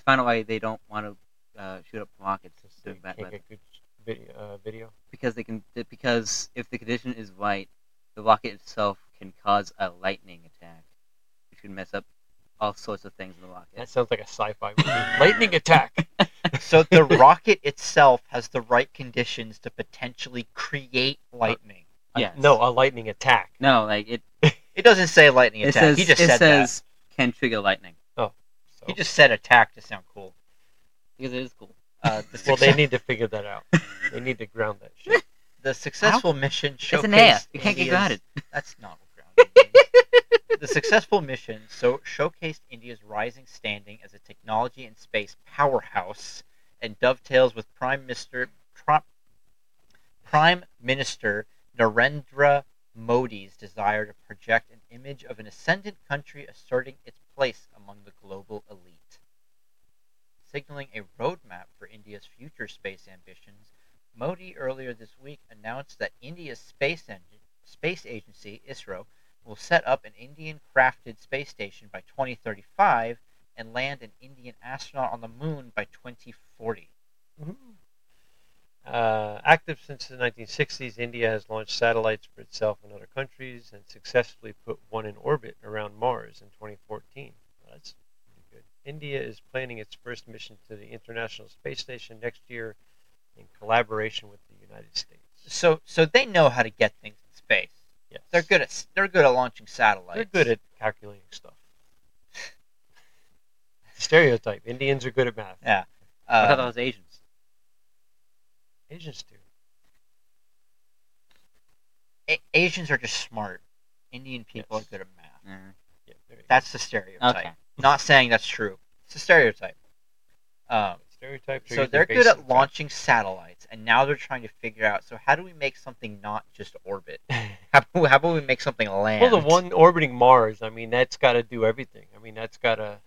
found out why they don't want to shoot up rockets. They can't get good video? Because if the condition is right, the rocket itself can cause a lightning attack, which can mess up all sorts of things in the rocket. That sounds like a sci-fi movie. Lightning attack! So the rocket itself has the right conditions to potentially create lightning. Yes. No, a lightning attack. No, like it... It doesn't say lightning attack. He just said that. can trigger lightning. Oh. So. He just said attack to sound cool. Because it is cool. Well, they need to figure that out. They need to ground that shit. The successful mission showcased India's... You can't get grounded. That's not what grounded means. The successful mission showcased India's rising standing as a technology and space powerhouse and dovetails with Prime Minister Narendra Modi's desire to project an image of an ascendant country asserting its place among the global elite. Signaling a roadmap for India's future space ambitions, Modi earlier this week announced that India's space agency, ISRO, will set up an Indian-crafted space station by 2035 and land an Indian astronaut on the moon by 2040. Mm-hmm. Active since the 1960s, India has launched satellites for itself and other countries and successfully put one in orbit around Mars in 2014. Well, that's pretty good. India is planning its first mission to the International Space Station next year in collaboration with the United States. So they know how to get things in space. Yes. They're good at launching satellites. They're good at calculating stuff. Stereotype. Indians are good at math. Yeah. I thought that was Asians. Asians do. Asians are just smart. Indian people are good at math. Mm-hmm. Yeah, that's the stereotype. Okay. Not saying that's true. It's a stereotype. So they're good at launching satellites, and now they're trying to figure out, so how do we make something not just orbit? How about we make something land? Well, the one orbiting Mars, I mean, that's got to do everything. I mean, it's got to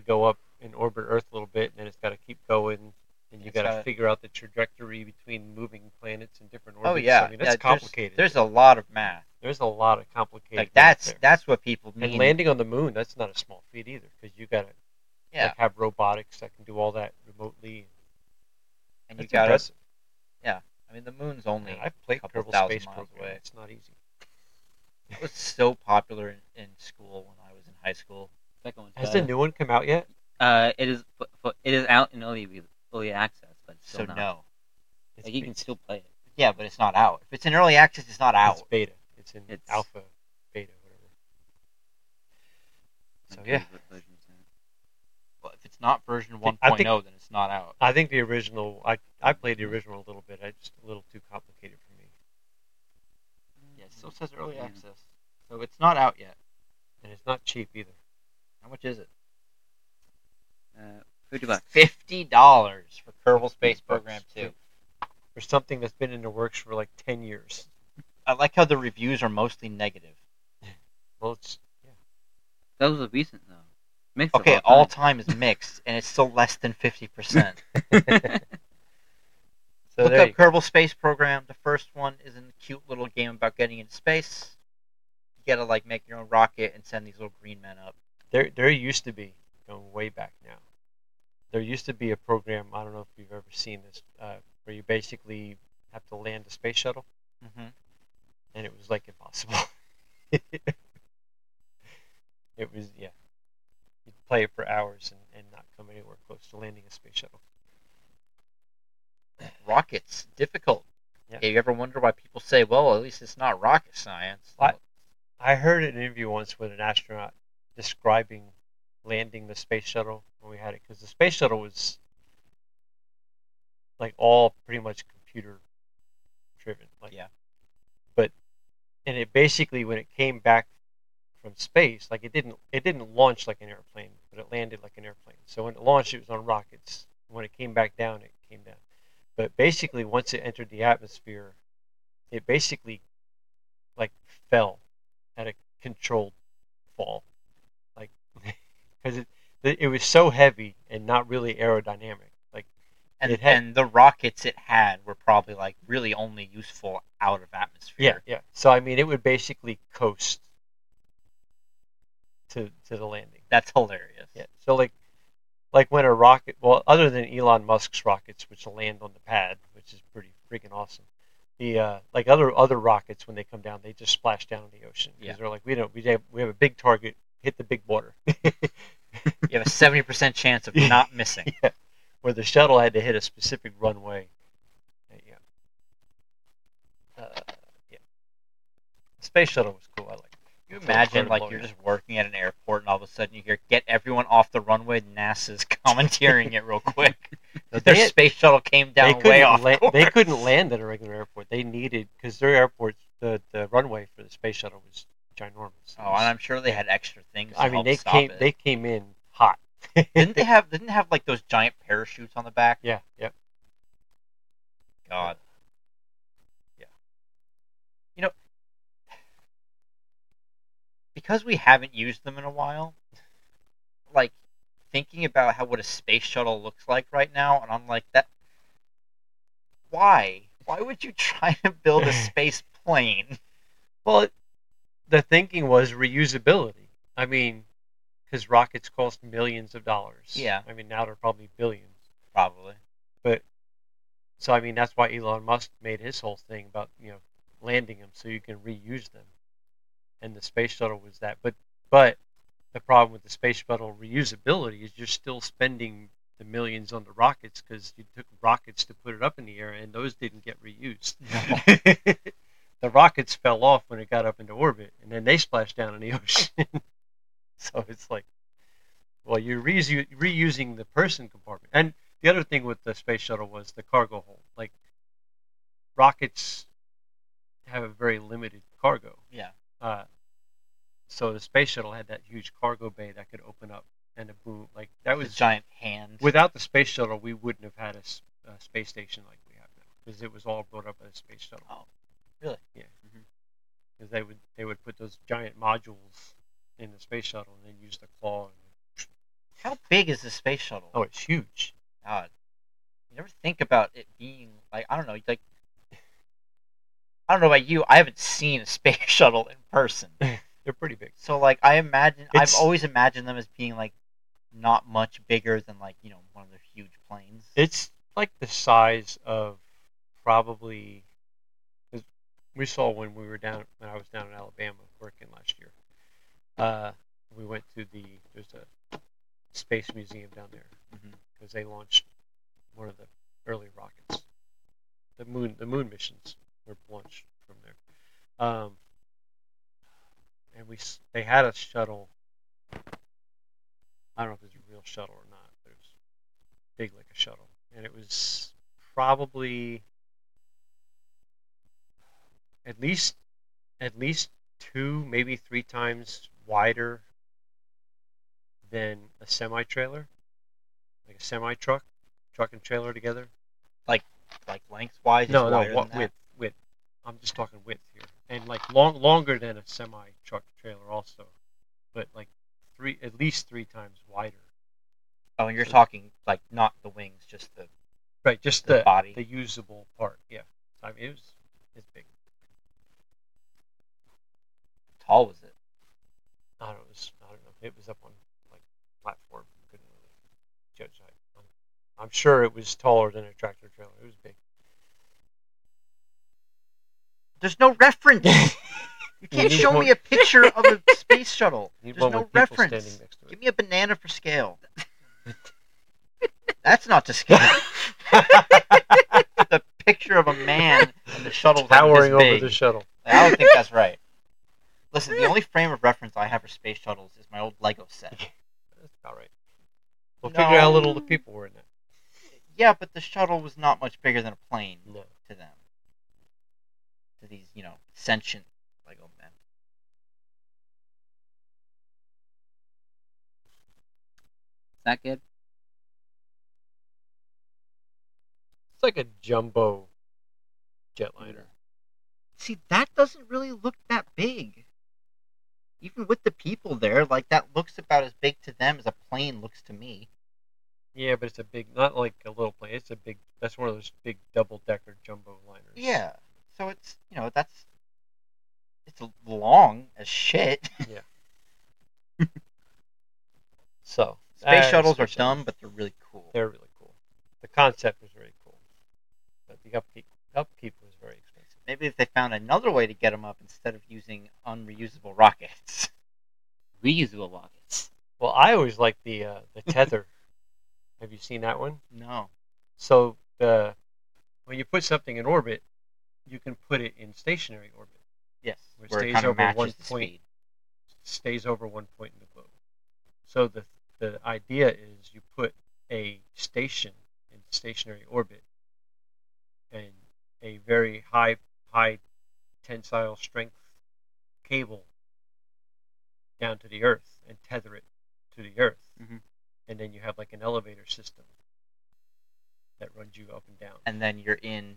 go up and orbit Earth a little bit, and then it's got to keep going. And you got to figure out the trajectory between moving planets in different orbits. Oh yeah, I mean that's complicated. There's a lot of math. There's a lot of complicated. Like that's what people mean. And landing on the moon, that's not a small feat either, because you got to have robotics that can do all that remotely. And that's impressive. Yeah, I mean the moon's only a couple thousand space miles away. It's not easy. It was so popular in school when I was in high school. Has the new one come out yet? It is out in early access, but it's still not. Like, you can still play it. Yeah, but it's not out. If it's in early access, it's not out. It's beta. It's in alpha, beta, whatever. So, yeah. Well, if it's not version 1.0, then it's not out. I think the original... I played the original a little bit. It's just a little too complicated for me. Yeah, it still says early access. So it's not out yet. And it's not cheap either. How much is it? $50 for Kerbal Space Program 2. For something that's been in the works for like 10 years. I like how the reviews are mostly negative. Well, it's... Yeah. Those are recent, though. Mixed all time is mixed, and it's still less than 50%. So look up Kerbal Space Program. The first one is a cute little game about getting into space. You gotta, like, make your own rocket and send these little green men up. There used to be, going way back now, there used to be a program, I don't know if you've ever seen this, where you basically have to land a space shuttle. Mm-hmm. And it was, like, impossible. It was, yeah. You'd play it for hours and not come anywhere close to landing a space shuttle. Rockets. Difficult. Yeah. Okay, you ever wonder why people say, well, at least it's not rocket science? I heard an interview once with an astronaut describing landing the space shuttle when we had it, because the space shuttle was like all pretty much computer driven, like, yeah, but it basically, when it came back from space, like it didn't launch like an airplane, but it landed like an airplane. So when it launched, it was on rockets. When it came back down, it came down. But basically, once it entered the atmosphere, it basically like fell at a controlled fall. Because it was so heavy and not really aerodynamic, like, and the rockets it had were probably like really only useful out of atmosphere. Yeah. So I mean, it would basically coast to the landing. That's hilarious. Yeah. So like when a rocket, well, other than Elon Musk's rockets, which land on the pad, which is pretty freaking awesome. The like other rockets, when they come down, they just splash down in the ocean because they're like, we have a big target. Hit the big water. You have a 70% chance of not missing. Yeah. Where the shuttle had to hit a specific runway. Yeah. Space shuttle was cool. I liked it. you imagine, like, you're just working at an airport and all of a sudden you hear, "Get everyone off the runway." NASA's commandeering it real quick. Their space shuttle came down way off course. They couldn't land at a regular airport. They needed, because their airport, the runway for the space shuttle was ginormous. Oh, and I'm sure they had extra things. I mean, they came in hot. Didn't they have like those giant parachutes on the back? Yeah. Yep. God. Yeah. You know, because we haven't used them in a while, like, thinking about what a space shuttle looks like right now, and I'm like, that. Why? Why would you try to build a space plane? Well, the thinking was reusability. I mean, because rockets cost millions of dollars. Yeah. I mean, now they're probably billions. Probably. But, so I mean, that's why Elon Musk made his whole thing about, you know, landing them so you can reuse them. And the space shuttle was that. But the problem with the space shuttle reusability is you're still spending the millions on the rockets because you took rockets to put it up in the air, and those didn't get reused. No. The rockets fell off when it got up into orbit, and then they splashed down in the ocean. So it's like, well, you're reusing the person compartment. And the other thing with the space shuttle was the cargo hold. Like, rockets have a very limited cargo. Yeah. So the space shuttle had that huge cargo bay that could open up, and a boom. Like, that was a giant hand. Without the space shuttle, we wouldn't have had a space station like we have now, because it was all brought up by the space shuttle. Oh. Really? Yeah. Because they would put those giant modules in the space shuttle and then use the claw. How big is the space shuttle? Oh, it's huge. God. You never think about it being, like, I don't know, like, I don't know about you, I haven't seen a space shuttle in person. They're pretty big. So, like, I've always imagined them as being, like, not much bigger than, like, you know, one of their huge planes. It's, like, the size of probably... We saw when we were down, when I was down in Alabama working last year. We went to there's a space museum down there because they launched one of the early rockets. The moon missions were launched from there, and they had a shuttle. I don't know if it's a real shuttle or not, but it was big like a shuttle, and it was probably at least 2, maybe 3 times wider than a semi-trailer, like a semi-truck, truck and trailer together. Like lengthwise? No, what width. I'm just talking width here. And like longer than a semi-truck trailer also, but like at least three times wider. Oh, and you're talking like not the wings, just the right, just the body, the usable part. Yeah, I mean, it's big. How tall was it? I don't know. It was up on like platform. I couldn't really judge height. I'm sure it was taller than a tractor trailer. It was big. There's no reference. You can't show me a picture of a space shuttle. There's no reference. Give me a banana for scale. That's not to scale. The picture of a man and the shuttle towering over the shuttle. I don't think that's right. Listen, the only frame of reference I have for space shuttles is my old Lego set. That's about right. We'll figure out how little the people were in it. Yeah, but the shuttle was not much bigger than a plane to them. To these, you know, sentient Lego men. Is that good? It's like a jumbo jetliner. See, that doesn't really look that big. Even with the people there, like, that looks about as big to them as a plane looks to me. Yeah, but it's a big, not like a little plane. It's a big, that's one of those big double-decker jumbo liners. Yeah. So it's, you know, it's long as shit. Yeah. So. Space shuttles are dumb, but they're really cool. They're really cool. The concept was really cool. But the upkeep was very expensive. Maybe if they found another way to get them up instead of using unreusable rockets. Reusable rockets. Well, I always like the tether. Have you seen that one? No. So when you put something in orbit, you can put it in stationary orbit. Yes. Where it stays over 1 point. Speed. stays over one point in the globe. So the idea is you put a station in stationary orbit and a very high tensile strength cable down to the earth and tether it to the earth. Mm-hmm. And then you have like an elevator system that runs you up and down. And then you're in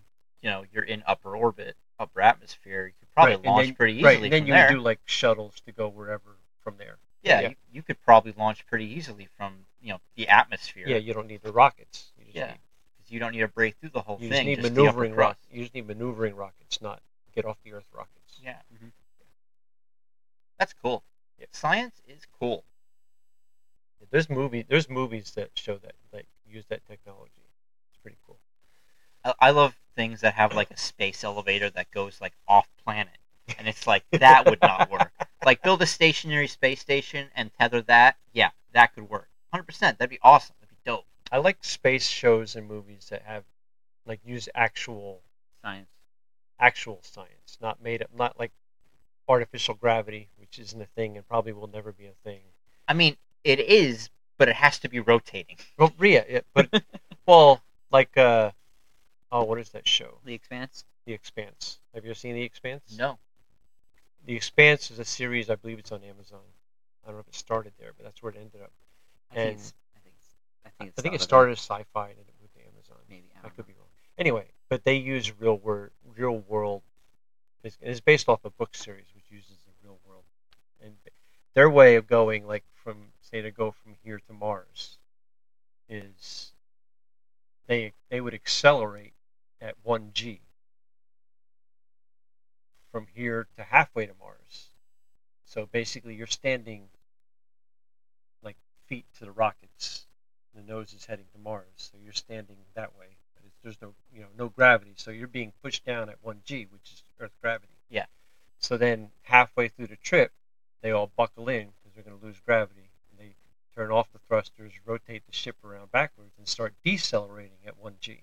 upper orbit, upper atmosphere. You could probably launch pretty easily from there. Right, and then you would do like shuttles to go wherever from there. Yeah, yeah. You could probably launch pretty easily from, the atmosphere. Yeah, you don't need the rockets. You just need, because you don't need to break through the whole thing. You just need maneuvering rockets. You just need maneuvering rockets, not get off the earth rockets. Yeah. Mm-hmm. That's cool. Yeah. Science is cool. There's movies that show that, like, use that technology. It's pretty cool. I love things that have like a space elevator that goes like off planet, and it's like that would not work. Like build a stationary space station and tether that. Yeah, that could work. 100%. That'd be awesome. That'd be dope. I like space shows and movies that have like use actual science, not made up, not like artificial gravity, which isn't a thing and probably will never be a thing. I mean, it is, but it has to be rotating. Well, yeah, but well, like what is that show? The Expanse. The Expanse. Have you ever seen The Expanse? No. The Expanse is a series. I believe it's on Amazon. I don't know if it started there, but that's where it ended up. I think it started as sci-fi and ended up with Amazon. Maybe I could be wrong. Anyway, but they use real world. It's based off a book series which uses the real world, and their way of going, like from say to go from here to Mars, is they would accelerate at 1G. From here to halfway to Mars. So basically you're standing like feet to the rockets. The nose is heading to Mars. So you're standing that way. But there's no gravity. So you're being pushed down at 1G, which is Earth gravity. Yeah. So then halfway through the trip, they all buckle in because they're going to lose gravity. And they turn off the thrusters, rotate the ship around backwards, and start decelerating at 1G.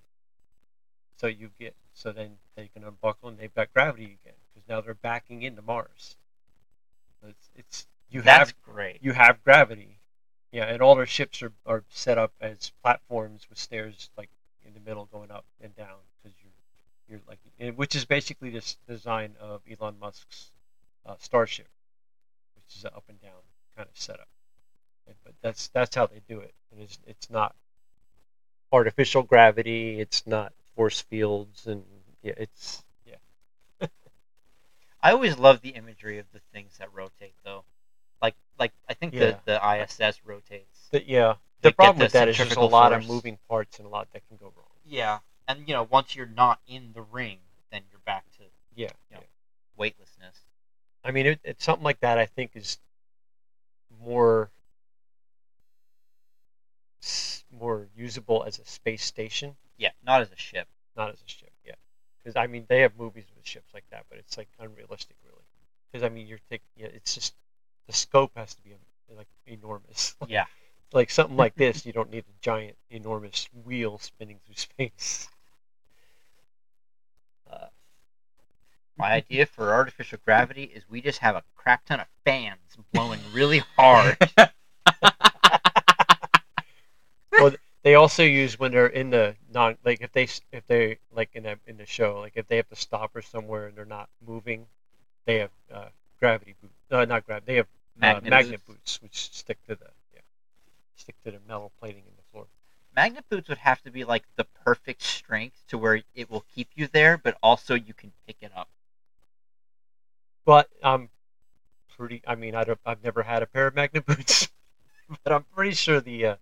So then they can unbuckle and they've got gravity again. Now they're backing into Mars. That's great. You have gravity, yeah. And all their ships are set up as platforms with stairs like in the middle going up and down because you're like, which is basically this design of Elon Musk's Starship, which is an up and down kind of setup. But that's how they do it, and it's not artificial gravity. It's not force fields, and yeah, it's. I always love the imagery of the things that rotate, though. Like I think the ISS rotates. The problem with that is there's a lot of moving parts and a lot that can go wrong. Yeah, and once you're not in the ring, then you're back to weightlessness. I mean, it's something like that. I think is more usable as a space station. Yeah, not as a ship. Not as a ship. Yeah. Because, I mean, they have movies with ships like that, but it's, like, unrealistic, really. Because, I mean, it's just, the scope has to be, like, enormous. Yeah. Like, something like this, you don't need a giant, enormous wheel spinning through space. My idea for artificial gravity is we just have a crap ton of fans blowing really hard. Well, they also use when they're in the in the show, like if they have to stop or somewhere and they're not moving, they have gravity boots. Not gravity. They have magnet boots, which stick to the metal plating in the floor. Magnet boots would have to be like the perfect strength to where it will keep you there, but also you can pick it up. But I've never had a pair of magnet boots, but I'm pretty sure the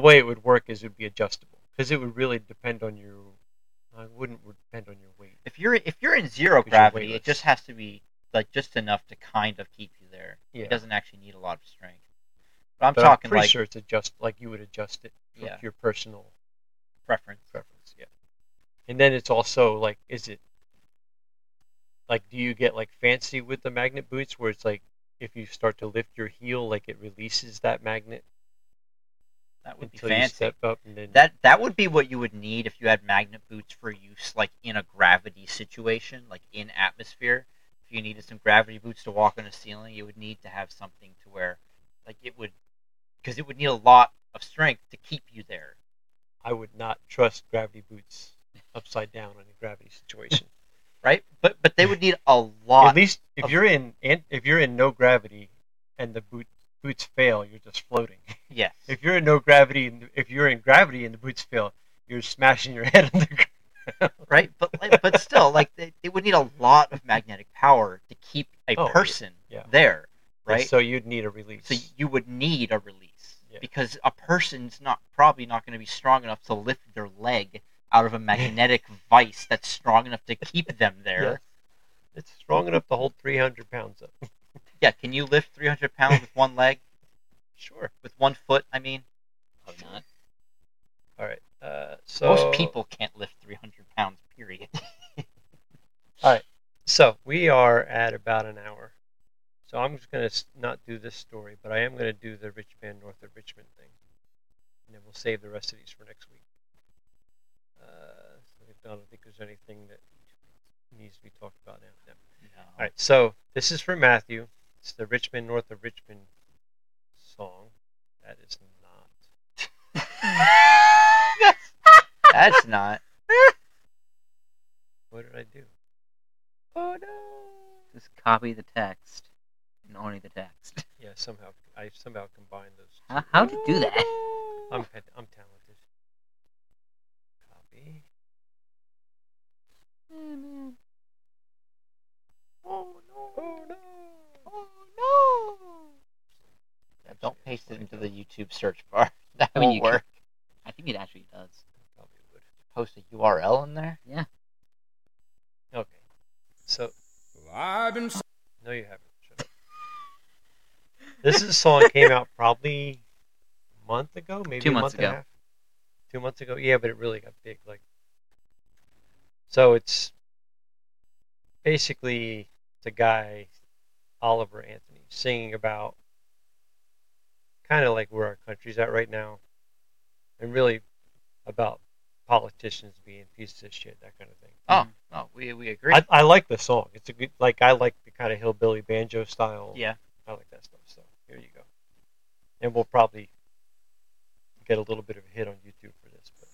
way it would work is it would be adjustable because it would really depend on your. It wouldn't depend on your weight. If you're in zero gravity, it just has to be like just enough to kind of keep you there. Yeah. It doesn't actually need a lot of strength. I'm pretty sure it's adjust like you would adjust it with your personal preference. Yeah. And then it's also like, is it like, do you get like fancy with the magnet boots where it's like if you start to lift your heel, like it releases that magnet. That would be fancy. Step up and then... That would be what you would need if you had magnet boots for use, like in a gravity situation, like in atmosphere. If you needed some gravity boots to walk on a ceiling, you would need to have something to where, like, it would, because it would need a lot of strength to keep you there. I would not trust gravity boots upside down in a gravity situation. Right? But they would need a lot. At least if you're in no gravity and the boots fail, you're just floating. Yes. If you're in no gravity and if you're in gravity and the boots fail, you're smashing your head on the ground. Right, but still, like, it would need a lot of magnetic power to keep a person there, right? And so you'd need a release. So you would need a release, because a person's probably not going to be strong enough to lift their leg out of a magnetic vice that's strong enough to keep them there. Yeah. It's strong enough to hold 300 pounds up. Yeah, can you lift 300 pounds with one leg? Sure. With one foot, I mean? Probably not. All right. So most people can't lift 300 pounds, period. All right. So we are at about an hour. So I'm just going to not do this story, but I am going to do the Rich Man North of Richmond thing. And then we'll save the rest of these for next week. I don't think there's anything that needs to be talked about now. No. All right. So this is for Matthew. It's the Rich Man North of Richmond song. That is not... That's not. What did I do? Oh no! Just copy the text and only the text. Yeah, I somehow combined those two. How'd you do that? I'm talented. Copy. Oh man! Oh no! Oh no! Oh no! Yeah, don't paste it into the YouTube search bar. That won't work. I think it actually does. Post a URL in there? Yeah. Okay. So. No, you haven't. Shut up. This is a song came out probably a month ago, maybe 2 months ago. And a half. 2 months ago? Yeah, but it really got big. Like. So it's basically the guy, Oliver Anthony, singing about kind of like where our country's at right now, and really about politicians being pieces of shit, that kind of thing. We agree. I like the song. It's a good, like, I like the kind of hillbilly banjo style. Yeah, I like that stuff. So here you go. And we'll probably get a little bit of a hit on YouTube for this. But.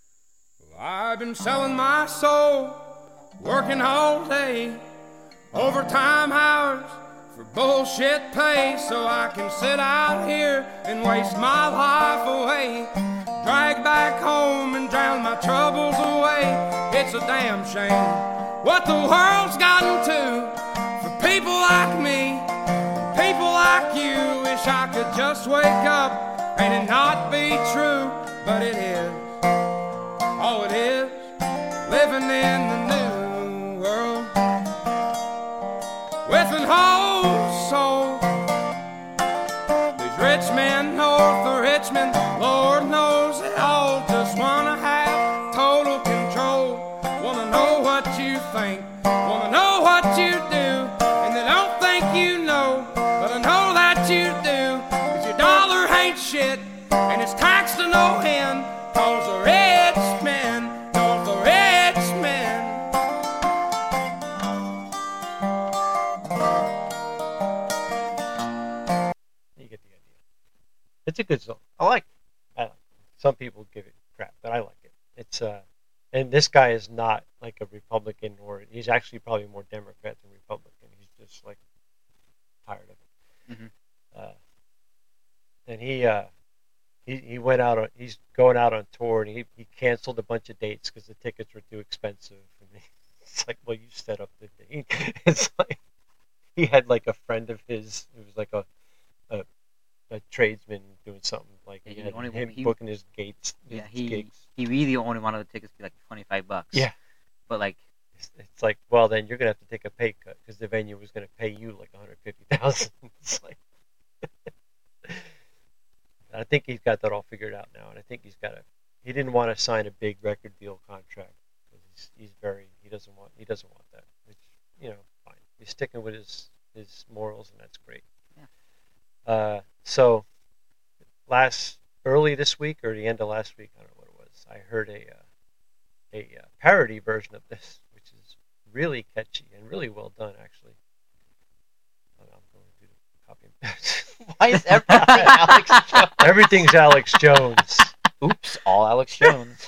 Well, I've been selling my soul, working all day, overtime hours for bullshit pay, so I can sit out here and waste my life away. Drag back home and drown my troubles away. It's a damn shame what the world's gotten to for people like me, people like you. Wish I could just wake up and it not be true, but it is. Oh, it is living in the new world with an whole soul. These rich men north of Richmond, Lord knows. It's a good song. I like it. Some people give it crap, but I like it. It's and this guy is not like a Republican, or he's actually probably more Democrat than Republican. He's just like tired of it. Mm-hmm. And he went out on, he's going out on tour, and he canceled a bunch of dates because the tickets were too expensive. And it's like, well, you set up the date. It's like he had like a friend of his who was like a tradesman doing something, like booking his gates. Yeah, he really only wanted the tickets to be like $25. Yeah, but like it's like, well, then you're gonna have to take a pay cut because the venue was gonna pay you like $150,000. It's like I think he's got that all figured out now, and I think he didn't want to sign a big record deal contract because he doesn't want that. Which, you know, fine, he's sticking with his morals, and that's great. Yeah. So, early this week or the end of last week, I don't know what it was, I heard a parody version of this, which is really catchy and really well done, actually. talking. Why is everything Alex Jones? Everything's Alex Jones. Oops, all Alex Jones.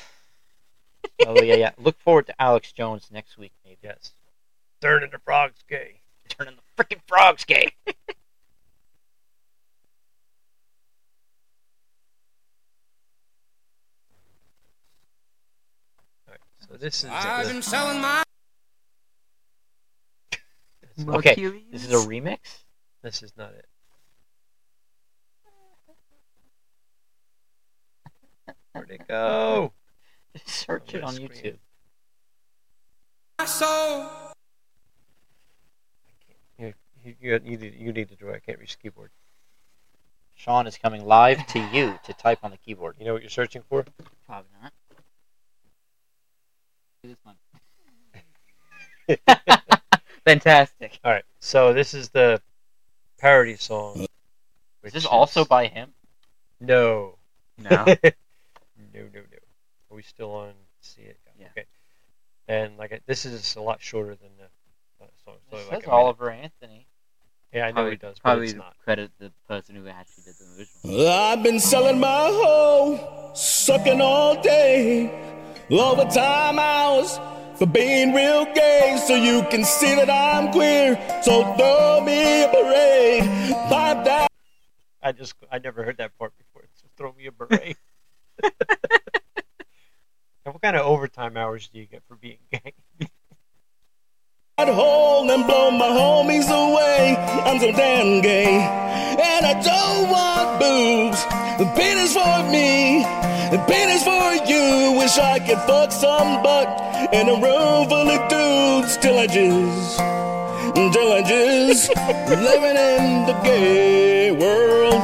Oh, yeah. Look forward to Alex Jones next week, maybe. Yes. Turning the frogs gay. Turning the freaking frogs gay. So this is. I've been selling my. Okay, this is a remix? This is not it. Where'd it go? Search it on screen. YouTube. My soul. You need to do it. I can't reach the keyboard. Sean is coming live to you to type on the keyboard. You know what you're searching for? Probably not. This one. Fantastic. All right, so this is the parody song. Is this also by him? No. No. No. Are we still on? See it? Yeah. Okay. And this is a lot shorter than the song. So it says Oliver Anthony. Yeah, I know he does. Probably but it's not. Credit the person who actually did the original. I've been selling my hoe, sucking all day, overtime hours. For being real gay, so you can see that I'm queer. So throw me a parade. Vibe down. I never heard that part before. So throw me a parade. What kind of overtime hours do you get for being gay? I'd hold and blow my homies away. I'm so damn gay. And I don't want boobs. The pain is for me. The pain is for you. Wish I could fuck some butt. In a room full of dudes, till I just living in the gay world.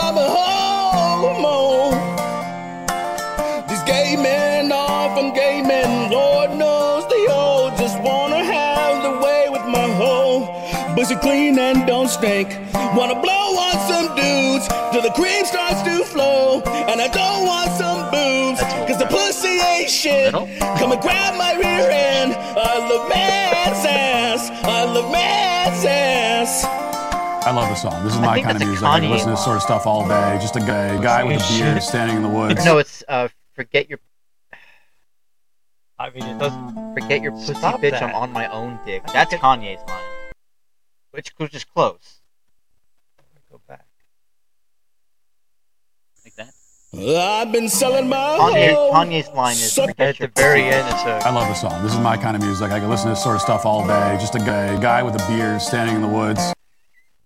I'm a homo. These gay men are from gay men. Lord knows they all just wanna have the way with my hoe. But you clean and don't stink. Wanna blow on some dudes till the cream starts to flow. And I don't want some boobs. Cause the pussy ain't shit. Come and grab my rear end. I love man's ass. I love man's ass. I love this song. This is my kind of music. I listen to this sort of stuff all day. Just a guy with a beard standing in the woods. No, it's forget your. I mean, it doesn't. Forget your pussy, bitch. That. I'm on my own dick. That's Kanye's line. Which is close. Go back. Like that? I've been selling my home. Kanye's line is at the very end. I love this song. This is my kind of music. I can listen to this sort of stuff all day. Just a guy with a beard standing in the woods.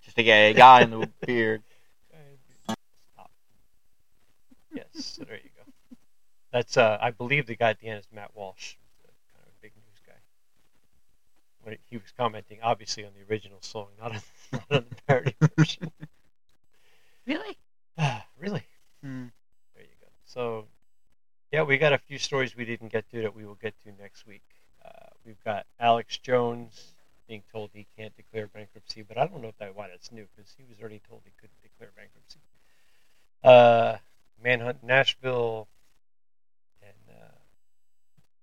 Just a gay guy in the beard. Stop. Yes, so there you go. That's, I believe the guy at the end is Matt Walsh. Kind of a big news guy. When he was commenting, obviously, on the original song, not on the parody version. Really? Really? Hmm. So, yeah, we got a few stories we didn't get to that we will get to next week. We've got Alex Jones being told he can't declare bankruptcy, but I don't know if why that's new, because he was already told he couldn't declare bankruptcy. Manhunt Nashville, and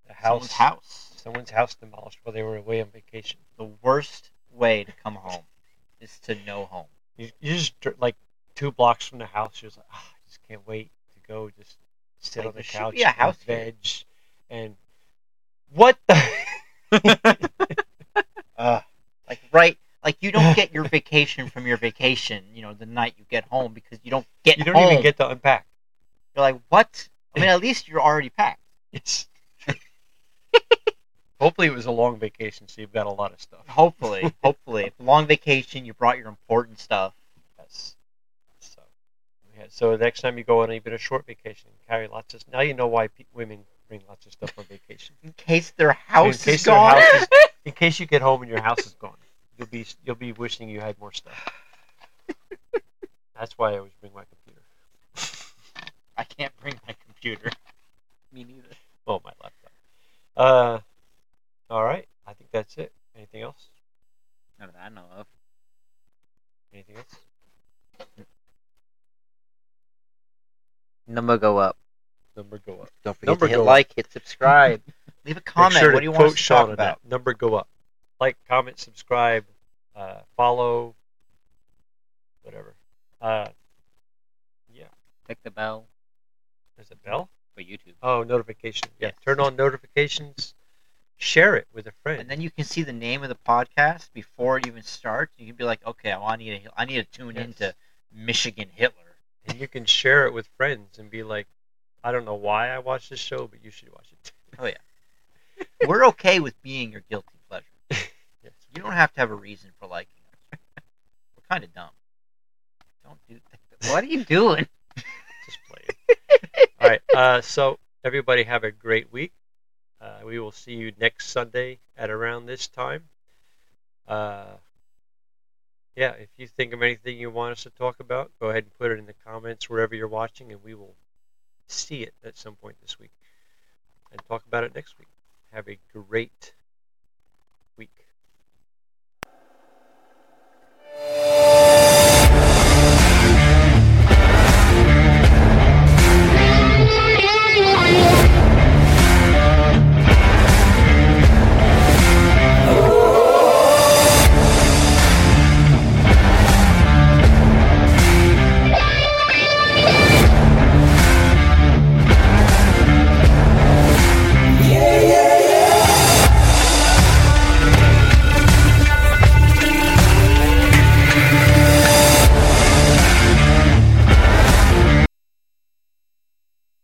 the house. Someone's house demolished while they were away on vacation. The worst way to come home is to no home. You just, 2 blocks from the house, you're just like, I just can't wait. Go just sit on the couch, be a house veg, and what the? You don't get your vacation from your vacation. You know, the night you get home because you don't even get to unpack. You're like, what? I mean, at least you're already packed. Yes. Hopefully, it was a long vacation, so you've got a lot of stuff. Hopefully, long vacation, you brought your important stuff. Yes. So next time you go on even a short vacation, carry lots of... Now you know why women bring lots of stuff on vacation. In case their house is gone. In case you get home and your house is gone. You'll be wishing you had more stuff. That's why I always bring my computer. I can't bring my computer. Me neither. Well, my laptop. All right. I think that's it. Anything else? Not that I know of. Anything else? Number go up. Don't forget to hit like, hit subscribe. Leave a comment. Make sure what do you want us to talk about? Number go up. Like, comment, subscribe, follow, whatever. Yeah. Click the bell. There's a bell? For YouTube. Oh, notification. Yeah, turn on notifications. Share it with a friend. And then you can see the name of the podcast before it even starts. You can be like, okay, well, I need to tune into Michigan Hitler. And you can share it with friends and be like, I don't know why I watched this show, but you should watch it too. Oh, yeah. We're okay with being your guilty pleasure. Yes. You don't have to have a reason for liking us. We're kind of dumb. Don't do that. What are you doing? Just playing. All right. So everybody have a great week. We will see you next Sunday at around this time. Yeah, if you think of anything you want us to talk about, go ahead and put it in the comments wherever you're watching, and we will see it at some point this week and talk about it next week. Have a great week.